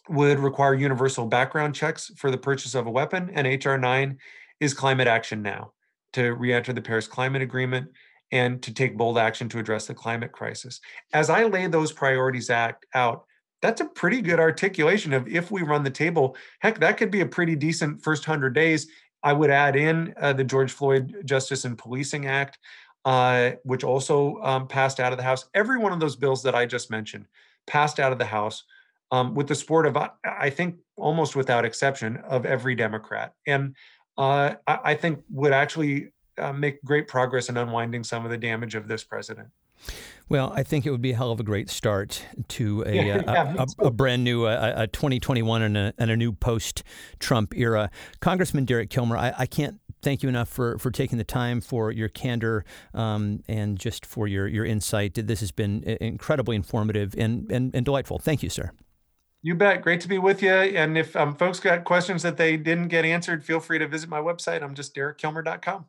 would require universal background checks for the purchase of a weapon, and H R nine is climate action now to re-enter the Paris Climate Agreement and to take bold action to address the climate crisis. As I lay those priorities act out, that's a pretty good articulation of if we run the table. Heck, that could be a pretty decent first one hundred days. I would add in uh, the George Floyd Justice and Policing Act, uh, which also um, passed out of the House. Every one of those bills that I just mentioned passed out of the House um, with the support of, I think, almost without exception, of every Democrat. And uh, I, I think would actually Uh, make great progress in unwinding some of the damage of this president. Well, I think it would be a hell of a great start to a, yeah, yeah, a, a, a brand new uh, a twenty twenty-one and a, and a new post-Trump era. Congressman Derek Kilmer, I, I can't thank you enough for, for taking the time, for your candor, um, and just for your, your insight. This has been incredibly informative and, and, and delightful. Thank you, sir. You bet. Great to be with you. And if um, folks got questions that they didn't get answered, feel free to visit my website. I'm just derek kilmer dot com.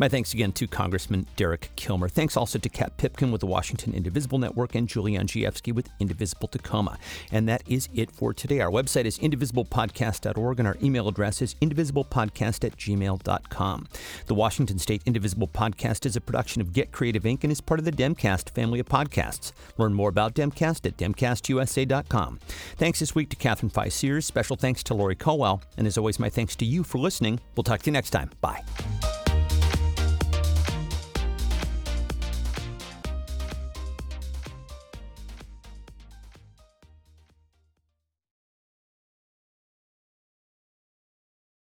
My thanks again to Congressman Derek Kilmer. Thanks also to Kat Pipkin with the Washington Indivisible Network and Julianne Gievsky with Indivisible Tacoma. And that is it for today. Our website is indivisible podcast dot org and our email address is indivisible podcast at gmail dot com. The Washington State Indivisible Podcast is a production of Get Creative Incorporated and is part of the Demcast family of podcasts. Learn more about Demcast at demcast u s a dot com. Thanks this week to Catherine Fye Sears. Special thanks to Lori Colwell. And as always, my thanks to you for listening. We'll talk to you next time. Bye.